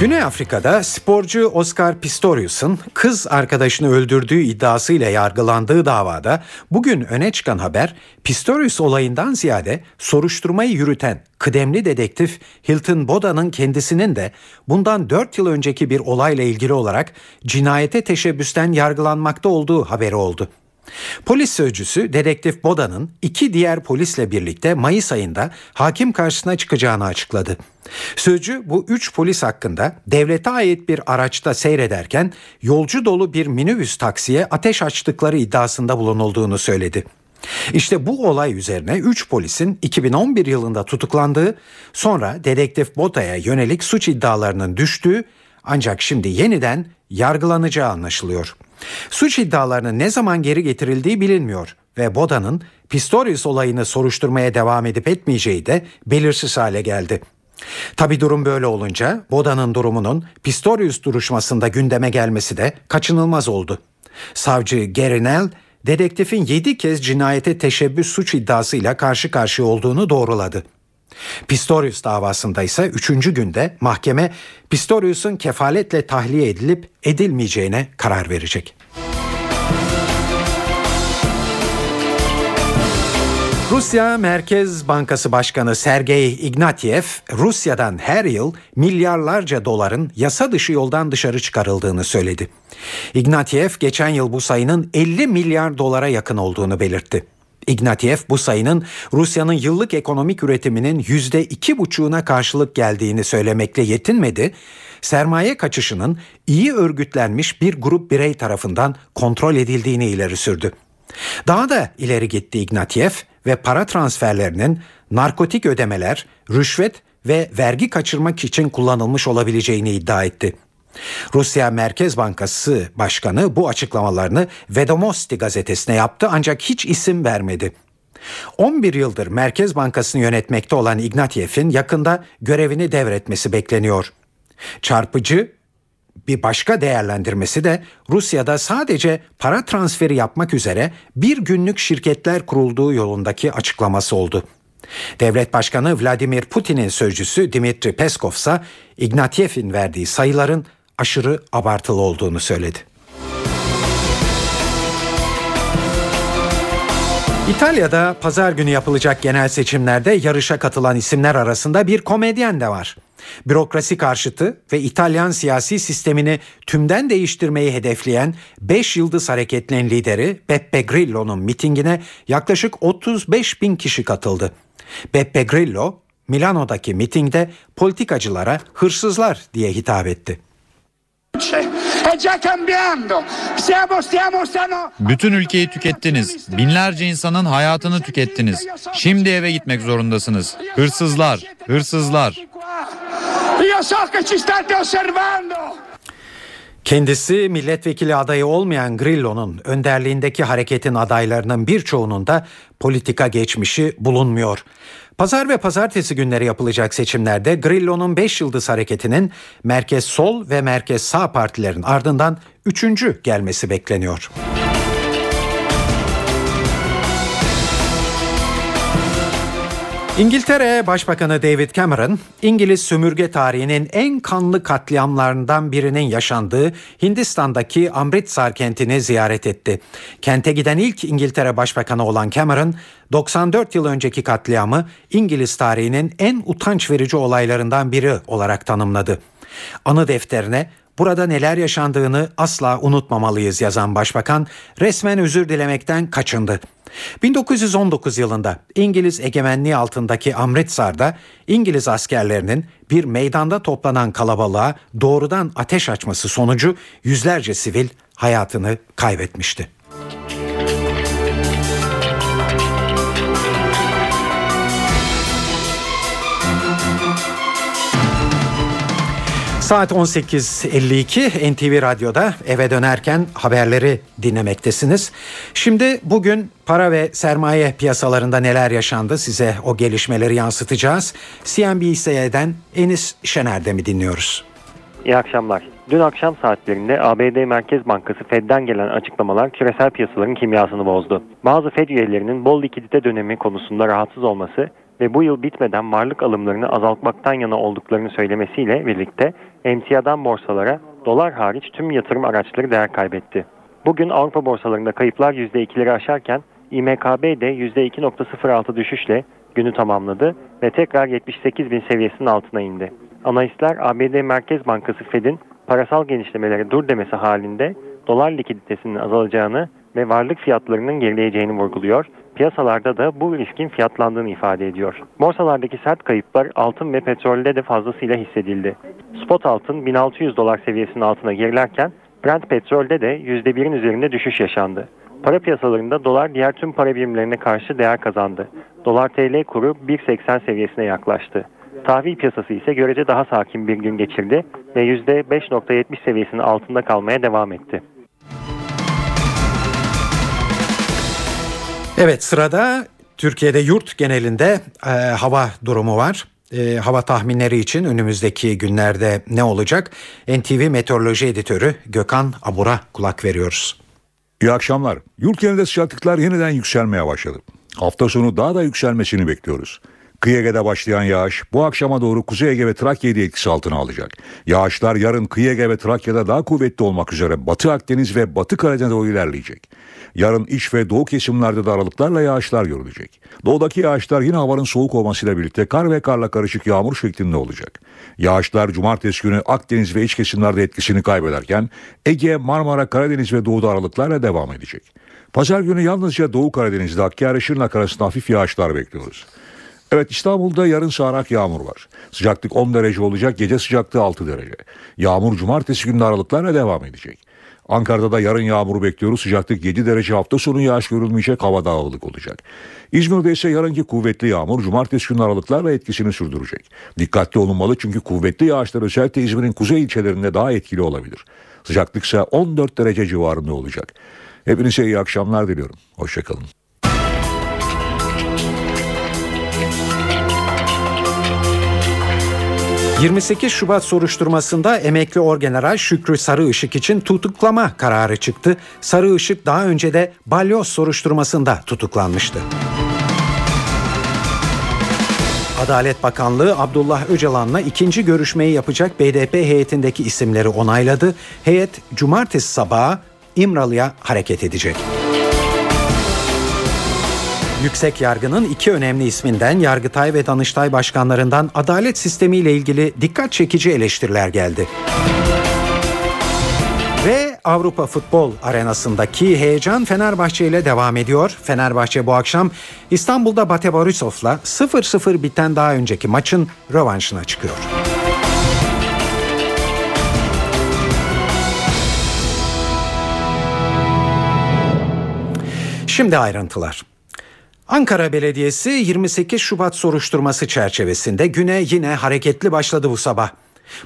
Güney Afrika'da sporcu Oscar Pistorius'un kız arkadaşını öldürdüğü iddiasıyla yargılandığı davada bugün öne çıkan haber, Pistorius olayından ziyade soruşturmayı yürüten kıdemli dedektif Hilton Boda'nın kendisinin de bundan 4 yıl önceki bir olayla ilgili olarak cinayete teşebbüsten yargılanmakta olduğu haberi oldu. Polis sözcüsü dedektif Boda'nın 2 diğer polisle birlikte Mayıs ayında hakim karşısına çıkacağını açıkladı. Sözcü bu 3 polis hakkında devlete ait bir araçta seyrederken yolcu dolu bir minibüs taksiye ateş açtıkları iddiasında bulunulduğunu söyledi. İşte bu olay üzerine 3 polisin 2011 yılında tutuklandığı, sonra dedektif Boda'ya yönelik suç iddialarının düştüğü, ancak şimdi yeniden yargılanacağı anlaşılıyor. Suç iddialarının ne zaman geri getirildiği bilinmiyor ve Boda'nın Pistorius olayını soruşturmaya devam edip etmeyeceği de belirsiz hale geldi. Tabii durum böyle olunca Boda'nın durumunun Pistorius duruşmasında gündeme gelmesi de kaçınılmaz oldu. Savcı Gerinel, dedektifin 7 kez cinayete teşebbüs suç iddiasıyla karşı karşıya olduğunu doğruladı. Pistorius davasında ise 3. günde mahkeme Pistorius'un kefaletle tahliye edilip edilmeyeceğine karar verecek. Rusya Merkez Bankası Başkanı Sergey Ignatyev, Rusya'dan her yıl milyarlarca doların yasa dışı yoldan dışarı çıkarıldığını söyledi. Ignatyev geçen yıl bu sayının 50 milyar dolara yakın olduğunu belirtti. Ignatyev bu sayının Rusya'nın yıllık ekonomik üretiminin %2,5'una karşılık geldiğini söylemekle yetinmedi, sermaye kaçışının iyi örgütlenmiş bir grup birey tarafından kontrol edildiğini ileri sürdü. Daha da ileri gitti Ignatyev ve para transferlerinin narkotik ödemeler, rüşvet ve vergi kaçırmak için kullanılmış olabileceğini iddia etti. Rusya Merkez Bankası Başkanı bu açıklamalarını Vedomosti gazetesine yaptı ancak hiç isim vermedi. 11 yıldır Merkez Bankası'nı yönetmekte olan Ignatyev'in yakında görevini devretmesi bekleniyor. Çarpıcı bir başka değerlendirmesi de Rusya'da sadece para transferi yapmak üzere bir günlük şirketler kurulduğu yolundaki açıklaması oldu. Devlet Başkanı Vladimir Putin'in sözcüsü Dmitri Peskov ise Ignatyev'in verdiği sayıların aşırı abartılı olduğunu söyledi. İtalya'da pazar günü yapılacak genel seçimlerde yarışa katılan isimler arasında bir komedyen de var. Bürokrasi karşıtı ve İtalyan siyasi sistemini tümden değiştirmeyi hedefleyen 5 Yıldız Hareketi'nin lideri Beppe Grillo'nun mitingine yaklaşık 35 bin kişi katıldı. Beppe Grillo, Milano'daki mitingde politikacılara hırsızlar diye hitap etti. Bütün ülkeyi tükettiniz. Binlerce insanın hayatını tükettiniz. Şimdi eve gitmek zorundasınız. Hırsızlar, hırsızlar. Kendisi milletvekili adayı olmayan Grillo'nun önderliğindeki hareketin adaylarının birçoğunun da politika geçmişi bulunmuyor. Pazar ve pazartesi günleri yapılacak seçimlerde Grillo'nun 5 Yıldız Hareketi'nin merkez sol ve merkez sağ partilerin ardından 3. gelmesi bekleniyor. İngiltere Başbakanı David Cameron, İngiliz sömürge tarihinin en kanlı katliamlarından birinin yaşandığı Hindistan'daki Amritsar kentini ziyaret etti. Kente giden ilk İngiltere Başbakanı olan Cameron, 94 yıl önceki katliamı İngiliz tarihinin en utanç verici olaylarından biri olarak tanımladı. Anı defterine "Burada neler yaşandığını asla unutmamalıyız" yazan başbakan resmen özür dilemekten kaçındı. 1919 yılında İngiliz egemenliği altındaki Amritsar'da İngiliz askerlerinin bir meydanda toplanan kalabalığa doğrudan ateş açması sonucu yüzlerce sivil hayatını kaybetmişti. Saat 18.52 NTV Radyo'da eve dönerken haberleri dinlemektesiniz. Şimdi bugün para ve sermaye piyasalarında neler yaşandı, size o gelişmeleri yansıtacağız. CNBC'den Enis Şener'de mi dinliyoruz? İyi akşamlar. Dün akşam saatlerinde ABD Merkez Bankası Fed'den gelen açıklamalar küresel piyasaların kimyasını bozdu. Bazı Fed üyelerinin bol likidite dönemi konusunda rahatsız olması ve bu yıl bitmeden varlık alımlarını azaltmaktan yana olduklarını söylemesiyle birlikte emtiadan borsalara dolar hariç tüm yatırım araçları değer kaybetti. Bugün Avrupa borsalarında kayıplar %2'leri aşarken İMKB de %2.06 düşüşle günü tamamladı ve tekrar 78.000 seviyesinin altına indi. Analistler ABD Merkez Bankası Fed'in parasal genişlemelere dur demesi halinde dolar likiditesinin azalacağını ve varlık fiyatlarının gerileyeceğini vurguluyor. Piyasalarda da bu riskin fiyatlandığını ifade ediyor. Borsalardaki sert kayıplar altın ve petrolde de fazlasıyla hissedildi. Spot altın $1.600 seviyesinin altına gerilerken Brent petrolde de %1'in üzerinde düşüş yaşandı. Para piyasalarında dolar diğer tüm para birimlerine karşı değer kazandı. Dolar TL kuru 1.80 seviyesine yaklaştı. Tahvil piyasası ise görece daha sakin bir gün geçirdi ve %5.70 seviyesinin altında kalmaya devam etti. Evet, sırada Türkiye'de yurt genelinde hava durumu var. Hava tahminleri için önümüzdeki günlerde ne olacak? NTV Meteoroloji Editörü Gökhan Abur'a kulak veriyoruz. İyi akşamlar. Yurt genelinde sıcaklıklar yeniden yükselmeye başladı. Hafta sonu daha da yükselmesini bekliyoruz. Kıyı Ege'de başlayan yağış bu akşama doğru Kuzey Ege ve Trakya'yı da etkisi altına alacak. Yağışlar yarın Kıyı Ege ve Trakya'da daha kuvvetli olmak üzere Batı Akdeniz ve Batı Karadeniz'e doğru ilerleyecek. Yarın iç ve doğu kesimlerde de aralıklarla yağışlar görülecek. Doğudaki yağışlar yine havanın soğuk olmasıyla birlikte kar ve karla karışık yağmur şeklinde olacak. Yağışlar cumartesi günü Akdeniz ve iç kesimlerde etkisini kaybederken Ege, Marmara, Karadeniz ve doğuda aralıklarla devam edecek. Pazar günü yalnızca Doğu Karadeniz'de Hakkari, Şırnak arasında hafif yağışlar bekliyoruz. Evet, İstanbul'da yarın sağanak yağmur var. Sıcaklık 10 derece olacak, gece sıcaklığı 6 derece. Yağmur cumartesi günü aralıklarla devam edecek. Ankara'da da yarın yağmuru bekliyoruz. Sıcaklık 7 derece, hafta sonu yağış görülmeyecek, hava daha ılık olacak. İzmir'de ise yarınki kuvvetli yağmur cumartesi günü aralıklarla etkisini sürdürecek. Dikkatli olunmalı çünkü kuvvetli yağışlar özellikle İzmir'in kuzey ilçelerinde daha etkili olabilir. Sıcaklık ise 14 derece civarında olacak. Hepinize iyi akşamlar diliyorum. Hoşçakalın. Müzik 28 Şubat soruşturmasında emekli orgeneral Şükrü Sarıışık için tutuklama kararı çıktı. Sarıışık daha önce de balyoz soruşturmasında tutuklanmıştı. Adalet Bakanlığı Abdullah Öcalan'la ikinci görüşmeyi yapacak BDP heyetindeki isimleri onayladı. Heyet cumartesi sabahı İmralı'ya hareket edecek. Yüksek Yargı'nın iki önemli isminden, Yargıtay ve Danıştay başkanlarından adalet sistemiyle ilgili dikkat çekici eleştiriler geldi. Ve Avrupa Futbol Arenası'ndaki heyecan Fenerbahçe ile devam ediyor. Fenerbahçe bu akşam İstanbul'da Bate Borisov'la 0-0 biten daha önceki maçın rövanşına çıkıyor. Şimdi ayrıntılar. Ankara Belediyesi 28 Şubat soruşturması çerçevesinde güne yine hareketli başladı bu sabah.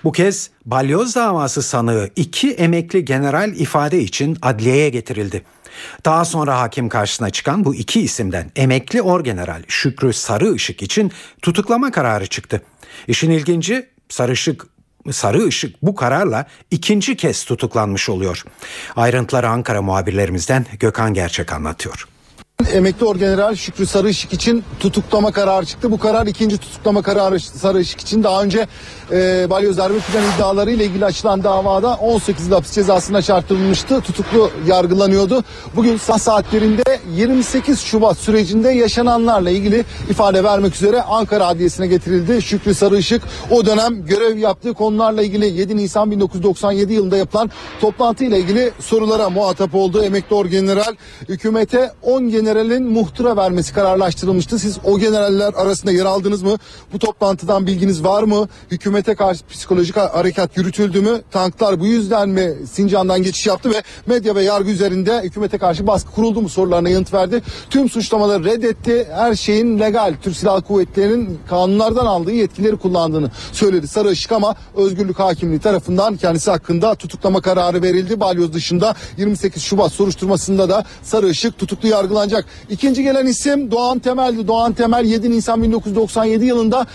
Bu kez balyoz davası sanığı iki emekli general ifade için adliyeye getirildi. Daha sonra hakim karşısına çıkan bu iki isimden emekli orgeneral Şükrü Sarıışık için tutuklama kararı çıktı. İşin ilginci, Sarıışık bu kararla ikinci kez tutuklanmış oluyor. Ayrıntıları Ankara muhabirlerimizden Gökhan Gerçek anlatıyor. emekli orgeneral Şükrü Sarıışık için tutuklama kararı çıktı. Bu karar ikinci tutuklama kararı Sarıışık için. Daha önce balyoz darbe planı iddiaları ile ilgili açılan davada 18 yıl hapis cezasına çarptırılmıştı. Tutuklu yargılanıyordu. Bugün sabah saatlerinde 28 Şubat sürecinde yaşananlarla ilgili ifade vermek üzere Ankara Adliyesi'ne getirildi. Şükrü Sarıışık o dönem görev yaptığı konularla ilgili 7 Nisan 1997 yılında yapılan toplantıyla ilgili sorulara muhatap oldu. Emekli orgeneral hükümete 10 generalin muhtıra vermesi kararlaştırılmıştı. Siz o generaller arasında yer aldınız mı? Bu toplantıdan bilginiz var mı? Hükümete karşı psikolojik harekat yürütüldü mü? Tanklar bu yüzden mi Sincan'dan geçiş yaptı ve medya ve yargı üzerinde hükümete karşı baskı kuruldu mu sorularına yanıt verdi. Tüm suçlamaları reddetti. Her şeyin legal, Türk Silahlı Kuvvetleri'nin kanunlardan aldığı yetkileri kullandığını söyledi Sarıışık ama Özgürlük Hakimliği tarafından kendisi hakkında tutuklama kararı verildi. Balyoz dışında 28 Şubat soruşturmasında da Sarıışık tutuklu yargılanacak. İkinci gelen isim Doğan Temel'di. Doğan Temel 7 Nisan 1997 yılında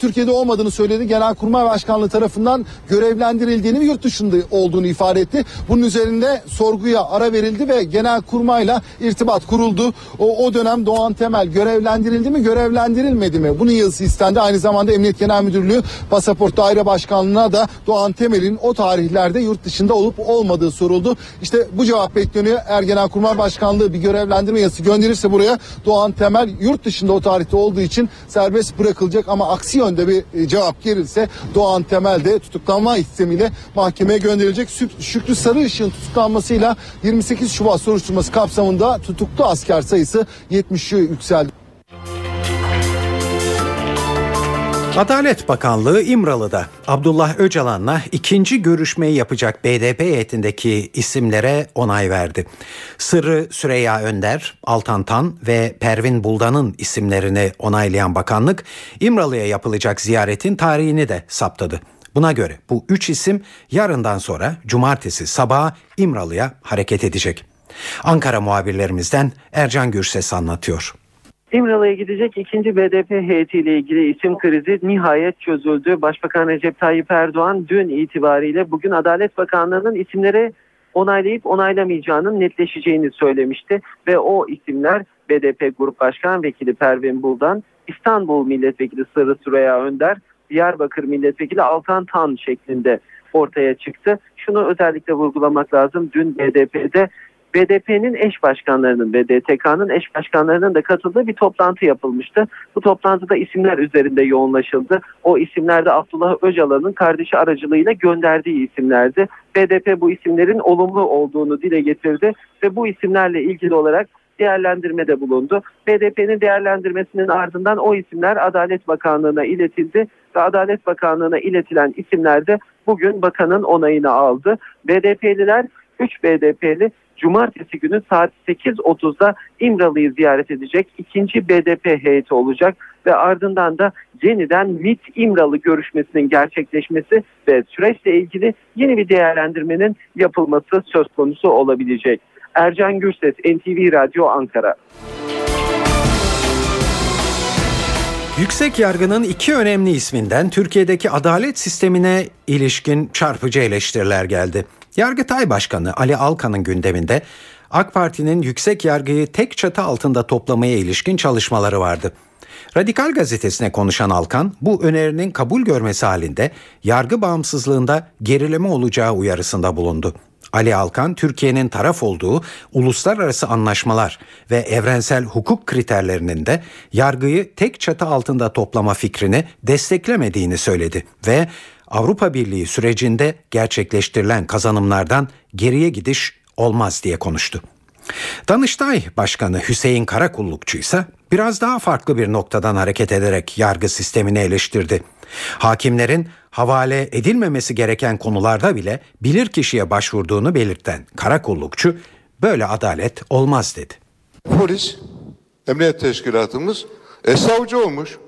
Türkiye'de olmadığını söyledi. Genelkurmay Başkanlığı tarafından görevlendirildiğini, yurt dışında olduğunu ifade etti. Bunun üzerinde sorguya ara verildi ve Genelkurmay'la irtibat kuruldu. O dönem Doğan Temel görevlendirildi mi, görevlendirilmedi mi? Bunun yazısı istendi. Aynı zamanda Emniyet Genel Müdürlüğü Pasaport Daire Başkanlığı'na da Doğan Temel'in o tarihlerde yurt dışında olup olmadığı soruldu. İşte bu cevap bekleniyor. Eğer Genelkurmay Başkanlığı bir görevlendirme yazısı gönderirse buraya, Doğan Temel yurt dışında o tarihte olduğu için serbest bırakılacak, ama aksi yönde bir cevap gelirse Doğan Temel de tutuklanma istemiyle mahkemeye gönderilecek. Şükrü Sarıışık'ın tutuklanmasıyla 28 Şubat soruşturması kapsamında tutuklu asker sayısı 70'i yükseldi. Adalet Bakanlığı İmralı'da Abdullah Öcalan'la ikinci görüşmeyi yapacak BDP heyetindeki isimlere onay verdi. Sırrı Süreyya Önder, Altan Tan ve Pervin Buldan'ın isimlerini onaylayan bakanlık İmralı'ya yapılacak ziyaretin tarihini de saptadı. Buna göre bu üç isim yarından sonra cumartesi sabaha İmralı'ya hareket edecek. Ankara muhabirlerimizden Ercan Gürses anlatıyor. İmralı'ya gidecek ikinci BDP heyetiyle ilgili isim krizi nihayet çözüldü. Başbakan Recep Tayyip Erdoğan dün itibariyle bugün Adalet Bakanlığı'nın isimleri onaylayıp onaylamayacağının netleşeceğini söylemişti. Ve o isimler BDP Grup Başkan Vekili Pervin Buldan, İstanbul Milletvekili Sırrı Süreyya Önder, Diyarbakır Milletvekili Altan Tan şeklinde ortaya çıktı. Şunu özellikle vurgulamak lazım. Dün BDP'nin eş başkanlarının ve DTK'nın eş başkanlarının da katıldığı bir toplantı yapılmıştı. Bu toplantıda isimler üzerinde yoğunlaşıldı. O isimlerde Abdullah Öcalan'ın kardeşi aracılığıyla gönderdiği isimlerdi. BDP bu isimlerin olumlu olduğunu dile getirdi ve bu isimlerle ilgili olarak değerlendirmede bulundu. BDP'nin değerlendirmesinin ardından o isimler Adalet Bakanlığı'na iletildi ve Adalet Bakanlığı'na iletilen isimler de bugün bakanın onayını aldı. BDP'liler, 3 BDP'li cumartesi günü saat 8.30'da İmralı'yı ziyaret edecek ikinci BDP heyeti olacak ve ardından da yeniden MİT İmralı görüşmesinin gerçekleşmesi ve süreçle ilgili yeni bir değerlendirmenin yapılması söz konusu olabilecek. Ercan Gürses, NTV Radyo, Ankara. Yüksek Yargı'nın iki önemli isminden Türkiye'deki adalet sistemine ilişkin çarpıcı eleştiriler geldi. Yargıtay Başkanı Ali Alkan'ın gündeminde AK Parti'nin yüksek yargıyı tek çatı altında toplamaya ilişkin çalışmaları vardı. Radikal gazetesine konuşan Alkan, bu önerinin kabul görmesi halinde yargı bağımsızlığında gerileme olacağı uyarısında bulundu. Ali Alkan, Türkiye'nin taraf olduğu uluslararası anlaşmalar ve evrensel hukuk kriterlerinin de yargıyı tek çatı altında toplama fikrini desteklemediğini söyledi ve Avrupa Birliği sürecinde gerçekleştirilen kazanımlardan geriye gidiş olmaz diye konuştu. Danıştay Başkanı Hüseyin Karakullukçu ise biraz daha farklı bir noktadan hareket ederek yargı sistemini eleştirdi. Hakimlerin havale edilmemesi gereken konularda bile bilirkişiye başvurduğunu belirten Karakullukçu, "Böyle adalet olmaz." dedi. Polis, emniyet teşkilatımız savcı olmuş,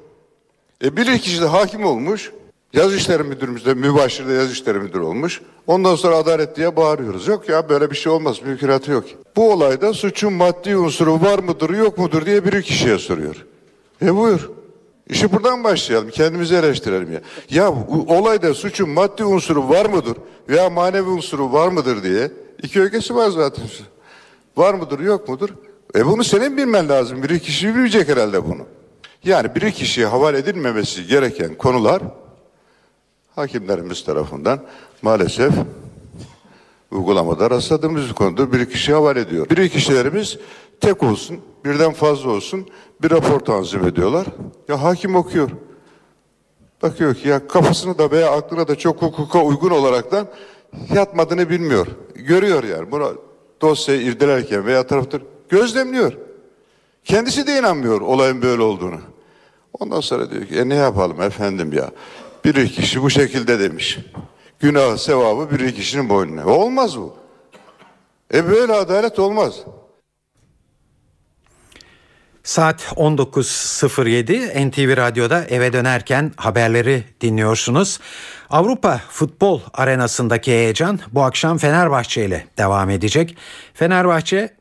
bilirkişi de hakim olmuş. Yazı İşleri Müdürümüz de mübaşir de Yazı İşleri Müdürü olmuş. Ondan sonra adalet diye bağırıyoruz. Yok ya, böyle bir şey olmaz, mümkünatı yok. Bu olayda suçun maddi unsuru var mıdır yok mudur diye bir kişiye soruyor. Buyur. İşi buradan başlayalım, kendimizi eleştirelim ya. Olayda suçun maddi unsuru var mıdır veya manevi unsuru var mıdır diye iki ögesi var zaten. Var mıdır yok mudur? Bunu senin bilmen lazım. Bir kişi bilecek herhalde bunu. Yani bir kişiye havale edilmemesi gereken konular hakimlerimiz tarafından maalesef uygulamada rastladığımız bir konudur. Bir kişiye havale ediyor. Bir kişilerimiz tek olsun, birden fazla olsun bir rapor tanzim ediyorlar. Ya hakim okuyor. Bakıyor ki ya kafasını da veya aklına da çok hukuka uygun olaraktan yatmadığını bilmiyor. Görüyor yani. Bunu dosyayı irdelerken veya taraftır gözlemliyor. Kendisi de inanmıyor olayın böyle olduğunu. Ondan sonra diyor ki ne yapalım efendim ya. Bir kişi bu şekilde demiş. Günah sevabı bir kişinin boynuna. Olmaz bu. Böyle adalet olmaz. Saat 19.07 NTV Radyo'da eve dönerken haberleri dinliyorsunuz. Avrupa Futbol Arenası'ndaki heyecan bu akşam Fenerbahçe ile devam edecek. Fenerbahçe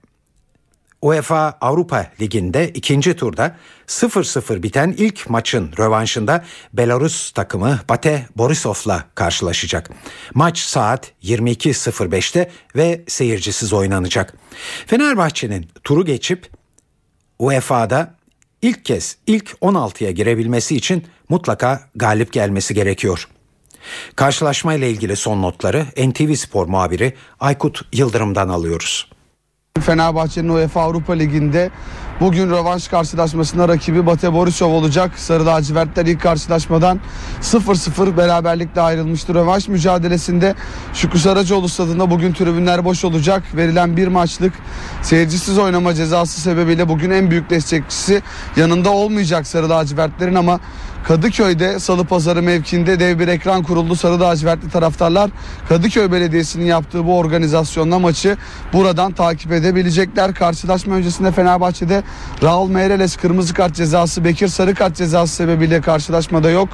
UEFA Avrupa Ligi'nde ikinci turda 0-0 biten ilk maçın rövanşında Belarus takımı Bate Borisov'la karşılaşacak. Maç saat 22.05'te ve seyircisiz oynanacak. Fenerbahçe'nin turu geçip UEFA'da ilk kez ilk 16'ya girebilmesi için mutlaka galip gelmesi gerekiyor. Karşılaşmayla ilgili son notları NTV Spor muhabiri Aykut Yıldırım'dan alıyoruz. Fenerbahçe'nin UEFA Avrupa Ligi'nde bugün rövanş karşılaşmasına rakibi Bate Borisov olacak. Sarı lacivertler ilk karşılaşmadan 0-0 beraberlikle ayrılmıştı. Rövanş mücadelesinde Şükrü Sarıışık stadında bugün tribünler boş olacak. Verilen bir maçlık seyircisiz oynama cezası sebebiyle bugün en büyük destekçisi yanında olmayacak sarı lacivertlerin ama Kadıköy'de Salı Pazarı mevkiinde dev bir ekran kuruldu. Sarı lacivertli taraftarlar Kadıköy Belediyesi'nin yaptığı bu organizasyonla maçı buradan takip edebilecekler. Karşılaşma öncesinde Fenerbahçe'de Raul Meireles kırmızı kart cezası, Bekir sarı kart cezası sebebiyle karşılaşmada yok.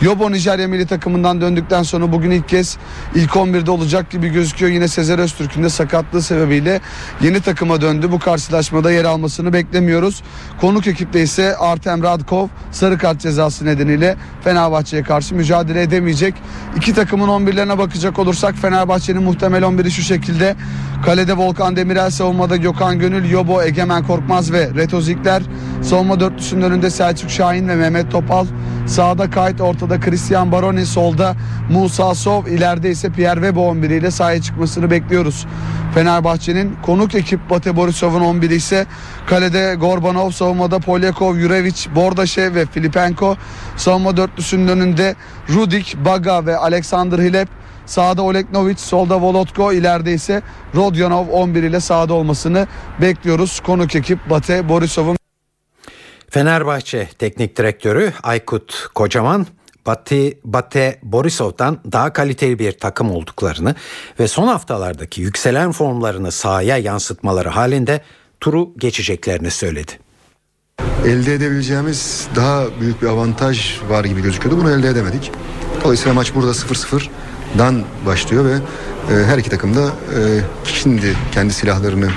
Yobo Nijerya milli takımından döndükten sonra bugün ilk kez ilk 11'de olacak gibi gözüküyor. Yine Sezer Öztürk'ün de sakatlığı sebebiyle yeni takıma döndü. Bu karşılaşmada yer almasını beklemiyoruz. Konuk ekipte ise Artem Radkov sarı kart cezası nedeniyle Fenerbahçe'ye karşı mücadele edemeyecek. İki takımın 11'lerine bakacak olursak Fenerbahçe'nin muhtemel 11'i şu şekilde. Kalede Volkan Demirel, savunmada Gökhan Gönül, Yobo, Egemen Korkmaz ve Reto Zikler. Savunma dörtlüsünün önünde Selçuk Şahin ve Mehmet Topal. Sağda Kayt, ortada Christian Baroni, solda Musa Sov, ileride ise Pierre Vebo 11'i ile sahaya çıkmasını bekliyoruz. Fenerbahçe'nin konuk ekip Bate Borisov'un 11'i ise kalede Gorbanov, savunmada Polyakov, Jurevic, Bordaşev ve Filipenko. Savunma dörtlüsünün önünde Rudik, Baga ve Alexander Hilep. Sağda Oleknovic, solda Volotko, ileride ise Rodionov 11 ile sahada olmasını bekliyoruz. Konuk ekip Bate Borisov'un. Fenerbahçe Teknik Direktörü Aykut Kocaman, Bate Borisov'dan daha kaliteli bir takım olduklarını ve son haftalardaki yükselen formlarını sahaya yansıtmaları halinde turu geçeceklerini söyledi. Elde edebileceğimiz daha büyük bir avantaj var gibi gözüküyordu. Bunu elde edemedik. Dolayısıyla maç burada 0-0'dan başlıyor ve her iki takım da şimdi kendi silahlarını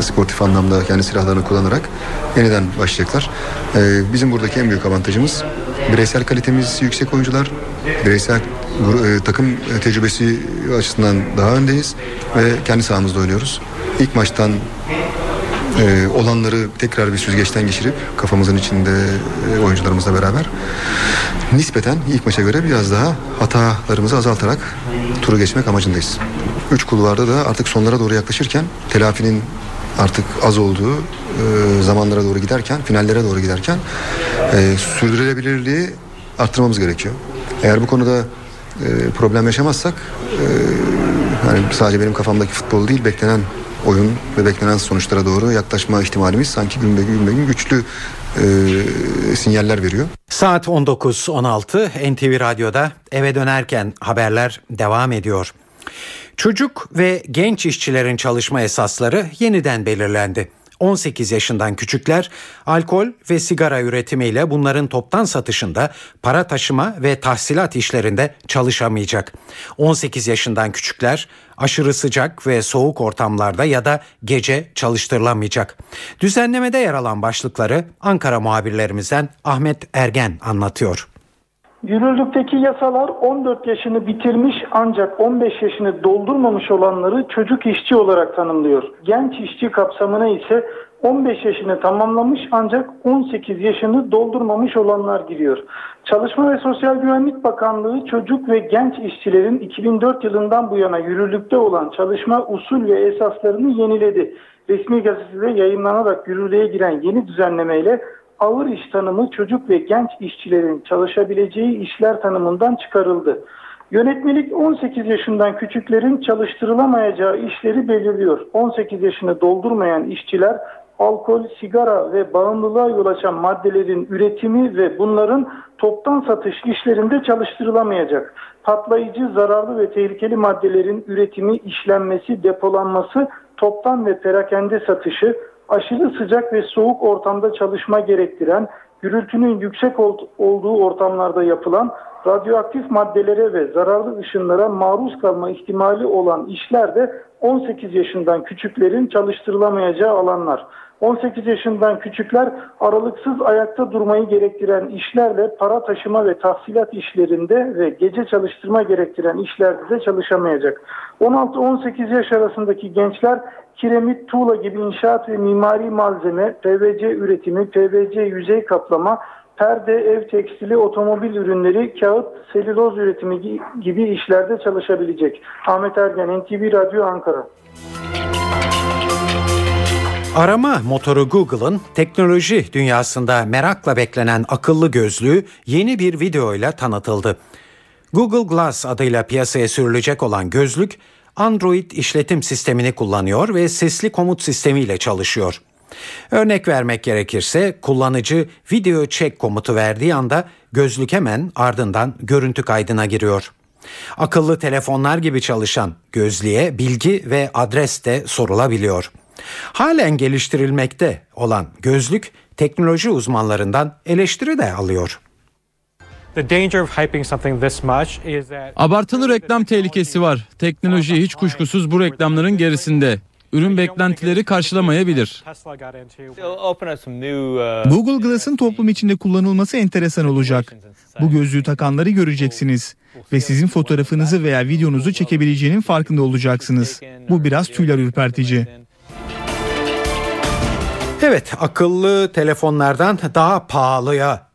sportif anlamda kendi silahlarını kullanarak yeniden başlayacaklar. Bizim buradaki en büyük avantajımız bireysel kalitemiz yüksek oyuncular, bireysel takım tecrübesi açısından daha öndeyiz ve kendi sahamızda oynuyoruz. İlk maçtan olanları tekrar bir süzgeçten geçirip kafamızın içinde oyuncularımızla beraber nispeten ilk maça göre biraz daha hatalarımızı azaltarak turu geçmek amacındayız. Üç kulvarda da artık sonlara doğru yaklaşırken telafinin artık az olduğu zamanlara doğru giderken, finallere doğru giderken sürdürülebilirliği arttırmamız gerekiyor. Eğer bu konuda problem yaşamazsak yani sadece benim kafamdaki futbol değil beklenen oyun ve beklenen sonuçlara doğru yaklaşma ihtimalimiz sanki gün be gün güçlü sinyaller veriyor. Saat 19.16 NTV Radyo'da eve dönerken haberler devam ediyor. Çocuk ve genç işçilerin çalışma esasları yeniden belirlendi. 18 yaşından küçükler alkol ve sigara üretimiyle bunların toptan satışında, para taşıma ve tahsilat işlerinde çalışamayacak. 18 yaşından küçükler aşırı sıcak ve soğuk ortamlarda ya da gece çalıştırılamayacak. Düzenlemede yer alan başlıkları Ankara muhabirlerimizden Ahmet Ergen anlatıyor. Yürürlükteki yasalar 14 yaşını bitirmiş ancak 15 yaşını doldurmamış olanları çocuk işçi olarak tanımlıyor. Genç işçi kapsamına ise 15 yaşını tamamlamış ancak 18 yaşını doldurmamış olanlar giriyor. Çalışma ve Sosyal Güvenlik Bakanlığı Çocuk ve Genç İşçilerin 2004 yılından bu yana yürürlükte olan çalışma usul ve esaslarını yeniledi. Resmi gazetede yayınlanarak yürürlüğe giren yeni düzenlemeyle ağır iş tanımı çocuk ve genç işçilerin çalışabileceği işler tanımından çıkarıldı. Yönetmelik 18 yaşından küçüklerin çalıştırılamayacağı işleri belirliyor. 18 yaşını doldurmayan işçiler alkol, sigara ve bağımlılığa yol açan maddelerin üretimi ve bunların toptan satış işlerinde çalıştırılamayacak. Patlayıcı, zararlı ve tehlikeli maddelerin üretimi, işlenmesi, depolanması, toptan ve perakende satışı, aşırı sıcak ve soğuk ortamda çalışma gerektiren, gürültünün yüksek olduğu ortamlarda yapılan, radyoaktif maddelere ve zararlı ışınlara maruz kalma ihtimali olan işler de 18 yaşından küçüklerin çalıştırılamayacağı alanlar. 18 yaşından küçükler aralıksız ayakta durmayı gerektiren işlerle para taşıma ve tahsilat işlerinde ve gece çalıştırma gerektiren işlerde de çalışamayacak. 16-18 yaş arasındaki gençler kiremit, tuğla gibi inşaat ve mimari malzeme, PVC üretimi, PVC yüzey kaplama, perde, ev tekstili, otomobil ürünleri, kağıt, selüloz üretimi gibi işlerde çalışabilecek. Ahmet Ergen, NTV Radyo, Ankara. Arama motoru Google'ın teknoloji dünyasında merakla beklenen akıllı gözlüğü yeni bir videoyla tanıtıldı. Google Glass adıyla piyasaya sürülecek olan gözlük, Android işletim sistemini kullanıyor ve sesli komut sistemiyle çalışıyor. Örnek vermek gerekirse kullanıcı video çek komutu verdiği anda gözlük hemen ardından görüntü kaydına giriyor. Akıllı telefonlar gibi çalışan gözlüğe bilgi ve adres de sorulabiliyor. Halen geliştirilmekte olan gözlük teknoloji uzmanlarından eleştiri de alıyor. Abartılı reklam tehlikesi var. Teknoloji hiç kuşkusuz bu reklamların gerisinde. Ürün beklentileri karşılamayabilir. Google Glass'ın toplum içinde kullanılması enteresan olacak. Bu gözlüğü takanları göreceksiniz ve sizin fotoğrafınızı veya videonuzu çekebileceğinin farkında olacaksınız. Bu biraz tüyler ürpertici. Evet, akıllı telefonlardan daha pahalıya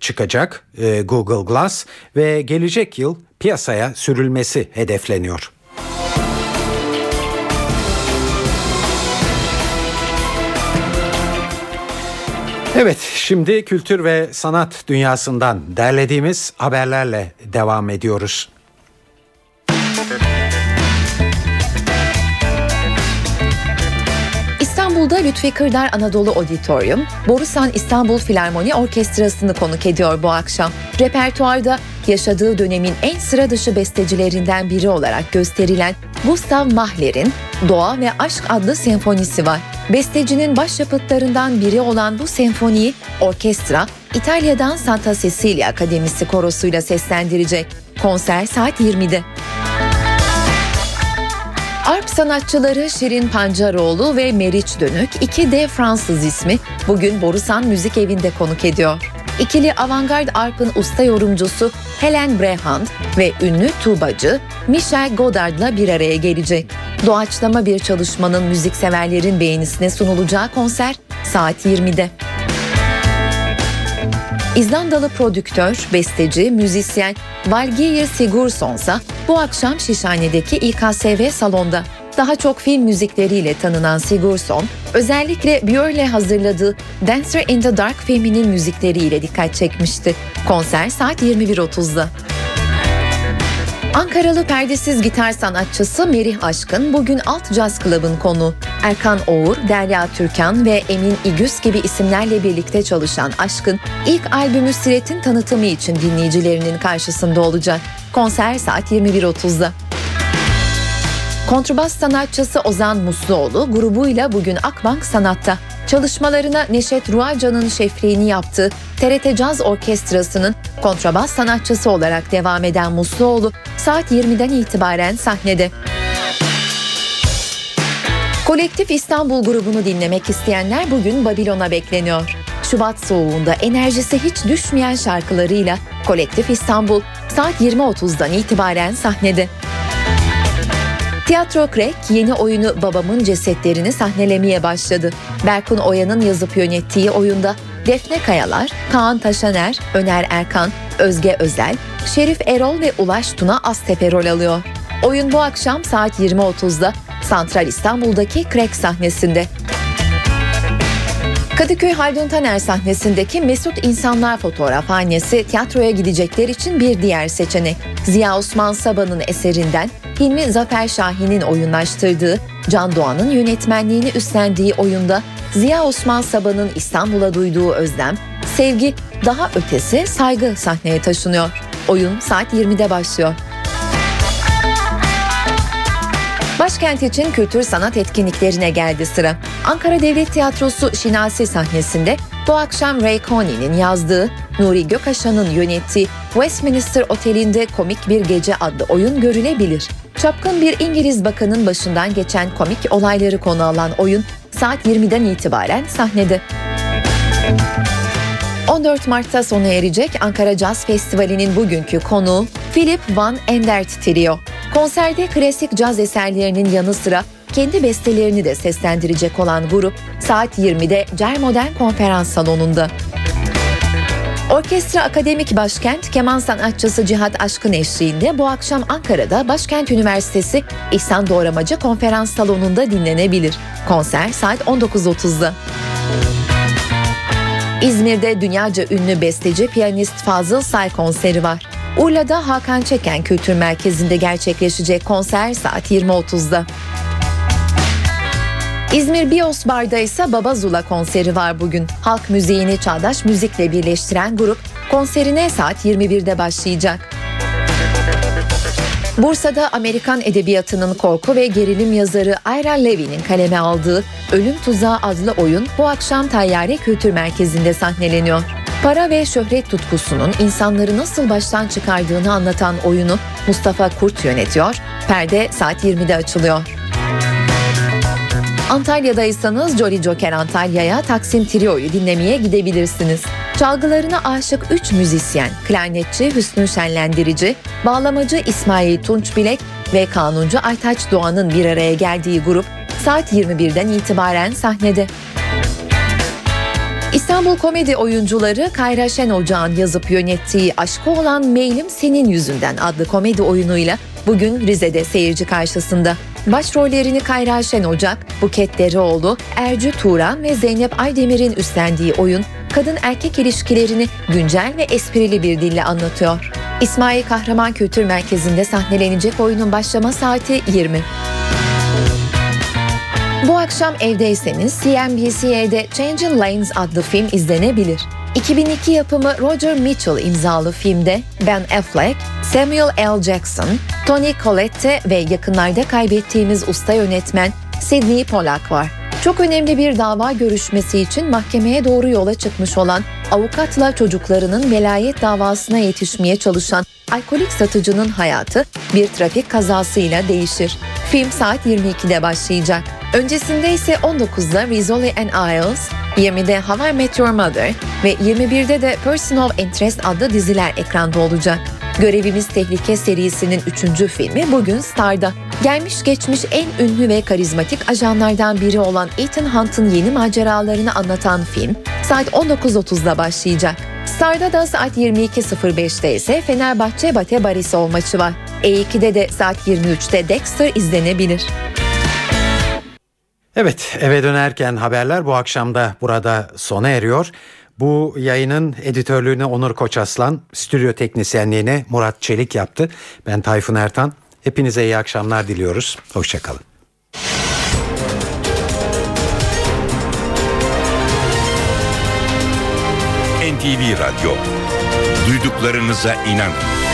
çıkacak Google Glass ve gelecek yıl piyasaya sürülmesi hedefleniyor. Evet, şimdi kültür ve sanat dünyasından derlediğimiz haberlerle devam ediyoruz. İstanbul'da Lütfi Kırdar Anadolu Auditorium, Borusan İstanbul Filarmoni Orkestrası'nı konuk ediyor bu akşam. Repertuarda yaşadığı dönemin en sıra dışı bestecilerinden biri olarak gösterilen Gustav Mahler'in Doğa ve Aşk adlı senfonisi var. Bestecinin başyapıtlarından biri olan bu senfoniyi orkestra İtalya'dan Santa Cecilia Akademisi korosuyla seslendirecek. Konser saat 20'de. Arp sanatçıları Şirin Pancaroğlu ve Meriç Dönük, iki de Fransız ismi, bugün Borusan Müzik Evi'nde konuk ediyor. İkili avantgard arp'ın usta yorumcusu Helen Brehand ve ünlü tubacı Michel Godard'la bir araya gelecek. Doğaçlama bir çalışmanın müzikseverlerin beğenisine sunulacağı konser saat 20'de. İzlandalı prodüktör, besteci, müzisyen Valgeir Sigurðsson bu akşam Şişhane'deki İKSV salonda. Daha çok film müzikleriyle tanınan Sigurðsson, özellikle Björk'le hazırladığı Dancer in the Dark filminin müzikleriyle dikkat çekmişti. Konser saat 21.30'da. Ankaralı perdesiz gitar sanatçısı Merih Aşkın bugün Alt Jazz Club'ın konuğu. Erkan Oğur, Derya Türkan ve Emin İgüz gibi isimlerle birlikte çalışan Aşkın, ilk albümü Siret'in tanıtımı için dinleyicilerinin karşısında olacak. Konser saat 21.30'da. Kontrbas sanatçısı Ozan Musluoğlu grubuyla bugün Akbank Sanat'ta. Çalışmalarına Neşet Ruaca'nın şefliğini yaptığı TRT Caz Orkestrası'nın kontrabas sanatçısı olarak devam eden Musluoğlu saat 20'den itibaren sahnede. Kolektif İstanbul grubunu dinlemek isteyenler bugün Babilon'a bekleniyor. Şubat soğuğunda enerjisi hiç düşmeyen şarkılarıyla Kolektif İstanbul saat 20.30'dan itibaren sahnede. Tiyatro Krek yeni oyunu Babamın Cesetlerini sahnelemeye başladı. Berkun Oya'nın yazıp yönettiği oyunda Defne Kayalar, Kaan Taşaner, Öner Erkan, Özge Özel, Şerif Erol ve Ulaş Tuna Aztepe rol alıyor. Oyun bu akşam saat 20.30'da Santral İstanbul'daki Krek sahnesinde. Kadıköy Haldun Taner sahnesindeki Mesut İnsanlar fotoğrafhanesi tiyatroya gidecekler için bir diğer seçenek. Ziya Osman Saba'nın eserinden Hilmi Zafer Şahin'in oyunlaştırdığı, Can Doğan'ın yönetmenliğini üstlendiği oyunda Ziya Osman Saba'nın İstanbul'a duyduğu özlem, sevgi, daha ötesi saygı sahneye taşınıyor. Oyun saat 20'de başlıyor. Başkent için kültür sanat etkinliklerine geldi sıra. Ankara Devlet Tiyatrosu Şinasi sahnesinde bu akşam Ray Coney'nin yazdığı, Nuri Gökaşan'ın yönettiği Westminster Oteli'nde Komik Bir Gece adlı oyun görülebilir. Çapkın bir İngiliz bakanın başından geçen komik olayları konu alan oyun saat 20'den itibaren sahnede. 14 Mart'ta sona erecek Ankara Caz Festivali'nin bugünkü konuğu Philip Van Endert Trio. Konserde klasik caz eserlerinin yanı sıra kendi bestelerini de seslendirecek olan grup saat 20'de Cermodern Konferans Salonu'nda. Orkestra Akademik Başkent keman sanatçısı Cihat Aşkın eşliğinde bu akşam Ankara'da Başkent Üniversitesi İhsan Doğramacı Konferans Salonu'nda dinlenebilir. Konser saat 19.30'da. İzmir'de dünyaca ünlü besteci piyanist Fazıl Say konseri var. Urla'da Hakan Çeken Kültür Merkezi'nde gerçekleşecek konser saat 20.30'da. İzmir Bios Bar'da ise Baba Zula konseri var bugün. Halk müziğini çağdaş müzikle birleştiren grup konserine saat 21'de başlayacak. Bursa'da Amerikan edebiyatının korku ve gerilim yazarı Ira Levy'nin kaleme aldığı Ölüm Tuzağı adlı oyun bu akşam Tayyare Kültür Merkezi'nde sahneleniyor. Para ve şöhret tutkusunun insanları nasıl baştan çıkardığını anlatan oyunu Mustafa Kurt yönetiyor. Perde saat 20'de açılıyor. Antalya'daysanız Jolly Joker Antalya'ya Taksim Trio'yu dinlemeye gidebilirsiniz. Çalgılarına aşık 3 müzisyen, klarnetçi Hüsnü Şenlendirici, bağlamacı İsmail Tunç Bilek ve kanuncu Aytaç Doğan'ın bir araya geldiği grup saat 21'den itibaren sahnede. İstanbul komedi oyuncuları Kayra Şen Ocağ'ın yazıp yönettiği Aşkı Olan Meylim Senin Yüzünden adlı komedi oyunuyla bugün Rize'de seyirci karşısında. Başrollerini Kayra Şen Ocak, Buket Dereoğlu, Ercü Turan ve Zeynep Aydemir'in üstlendiği oyun kadın erkek ilişkilerini güncel ve esprili bir dille anlatıyor. İsmail Kahraman Kültür Merkezi'nde sahnelenecek oyunun başlama saati 20. Bu akşam evdeyseniz CNBC'de Changing Lanes adlı film izlenebilir. 2002 yapımı Roger Mitchell imzalı filmde Ben Affleck, Samuel L. Jackson, Tony Collette ve yakınlarda kaybettiğimiz usta yönetmen Sidney Pollack var. Çok önemli bir dava görüşmesi için mahkemeye doğru yola çıkmış olan avukatla çocuklarının velayet davasına yetişmeye çalışan alkolik satıcının hayatı bir trafik kazasıyla değişir. Film saat 22'de başlayacak. Öncesinde ise 19'da Rizzoli and Isles, 20'de How I Met Your Mother ve 21'de de Person of Interest adlı diziler ekranda olacak. Görevimiz Tehlike serisinin 3. filmi bugün Star'da. Gelmiş geçmiş en ünlü ve karizmatik ajanlardan biri olan Ethan Hunt'ın yeni maceralarını anlatan film saat 19.30'da başlayacak. Star'da da saat 22.05'te ise Fenerbahçe Bate Borisov maçı var. E2'de de saat 23'te Dexter izlenebilir. Evet, eve dönerken haberler bu akşam da burada sona eriyor. Bu yayının editörlüğünü Onur Koçaslan, stüdyo teknisyenliğini Murat Çelik yaptı. Ben Tayfun Ertan. Hepinize iyi akşamlar diliyoruz. Hoşçakalın. NTV Radyo. Duyduklarınıza inanın.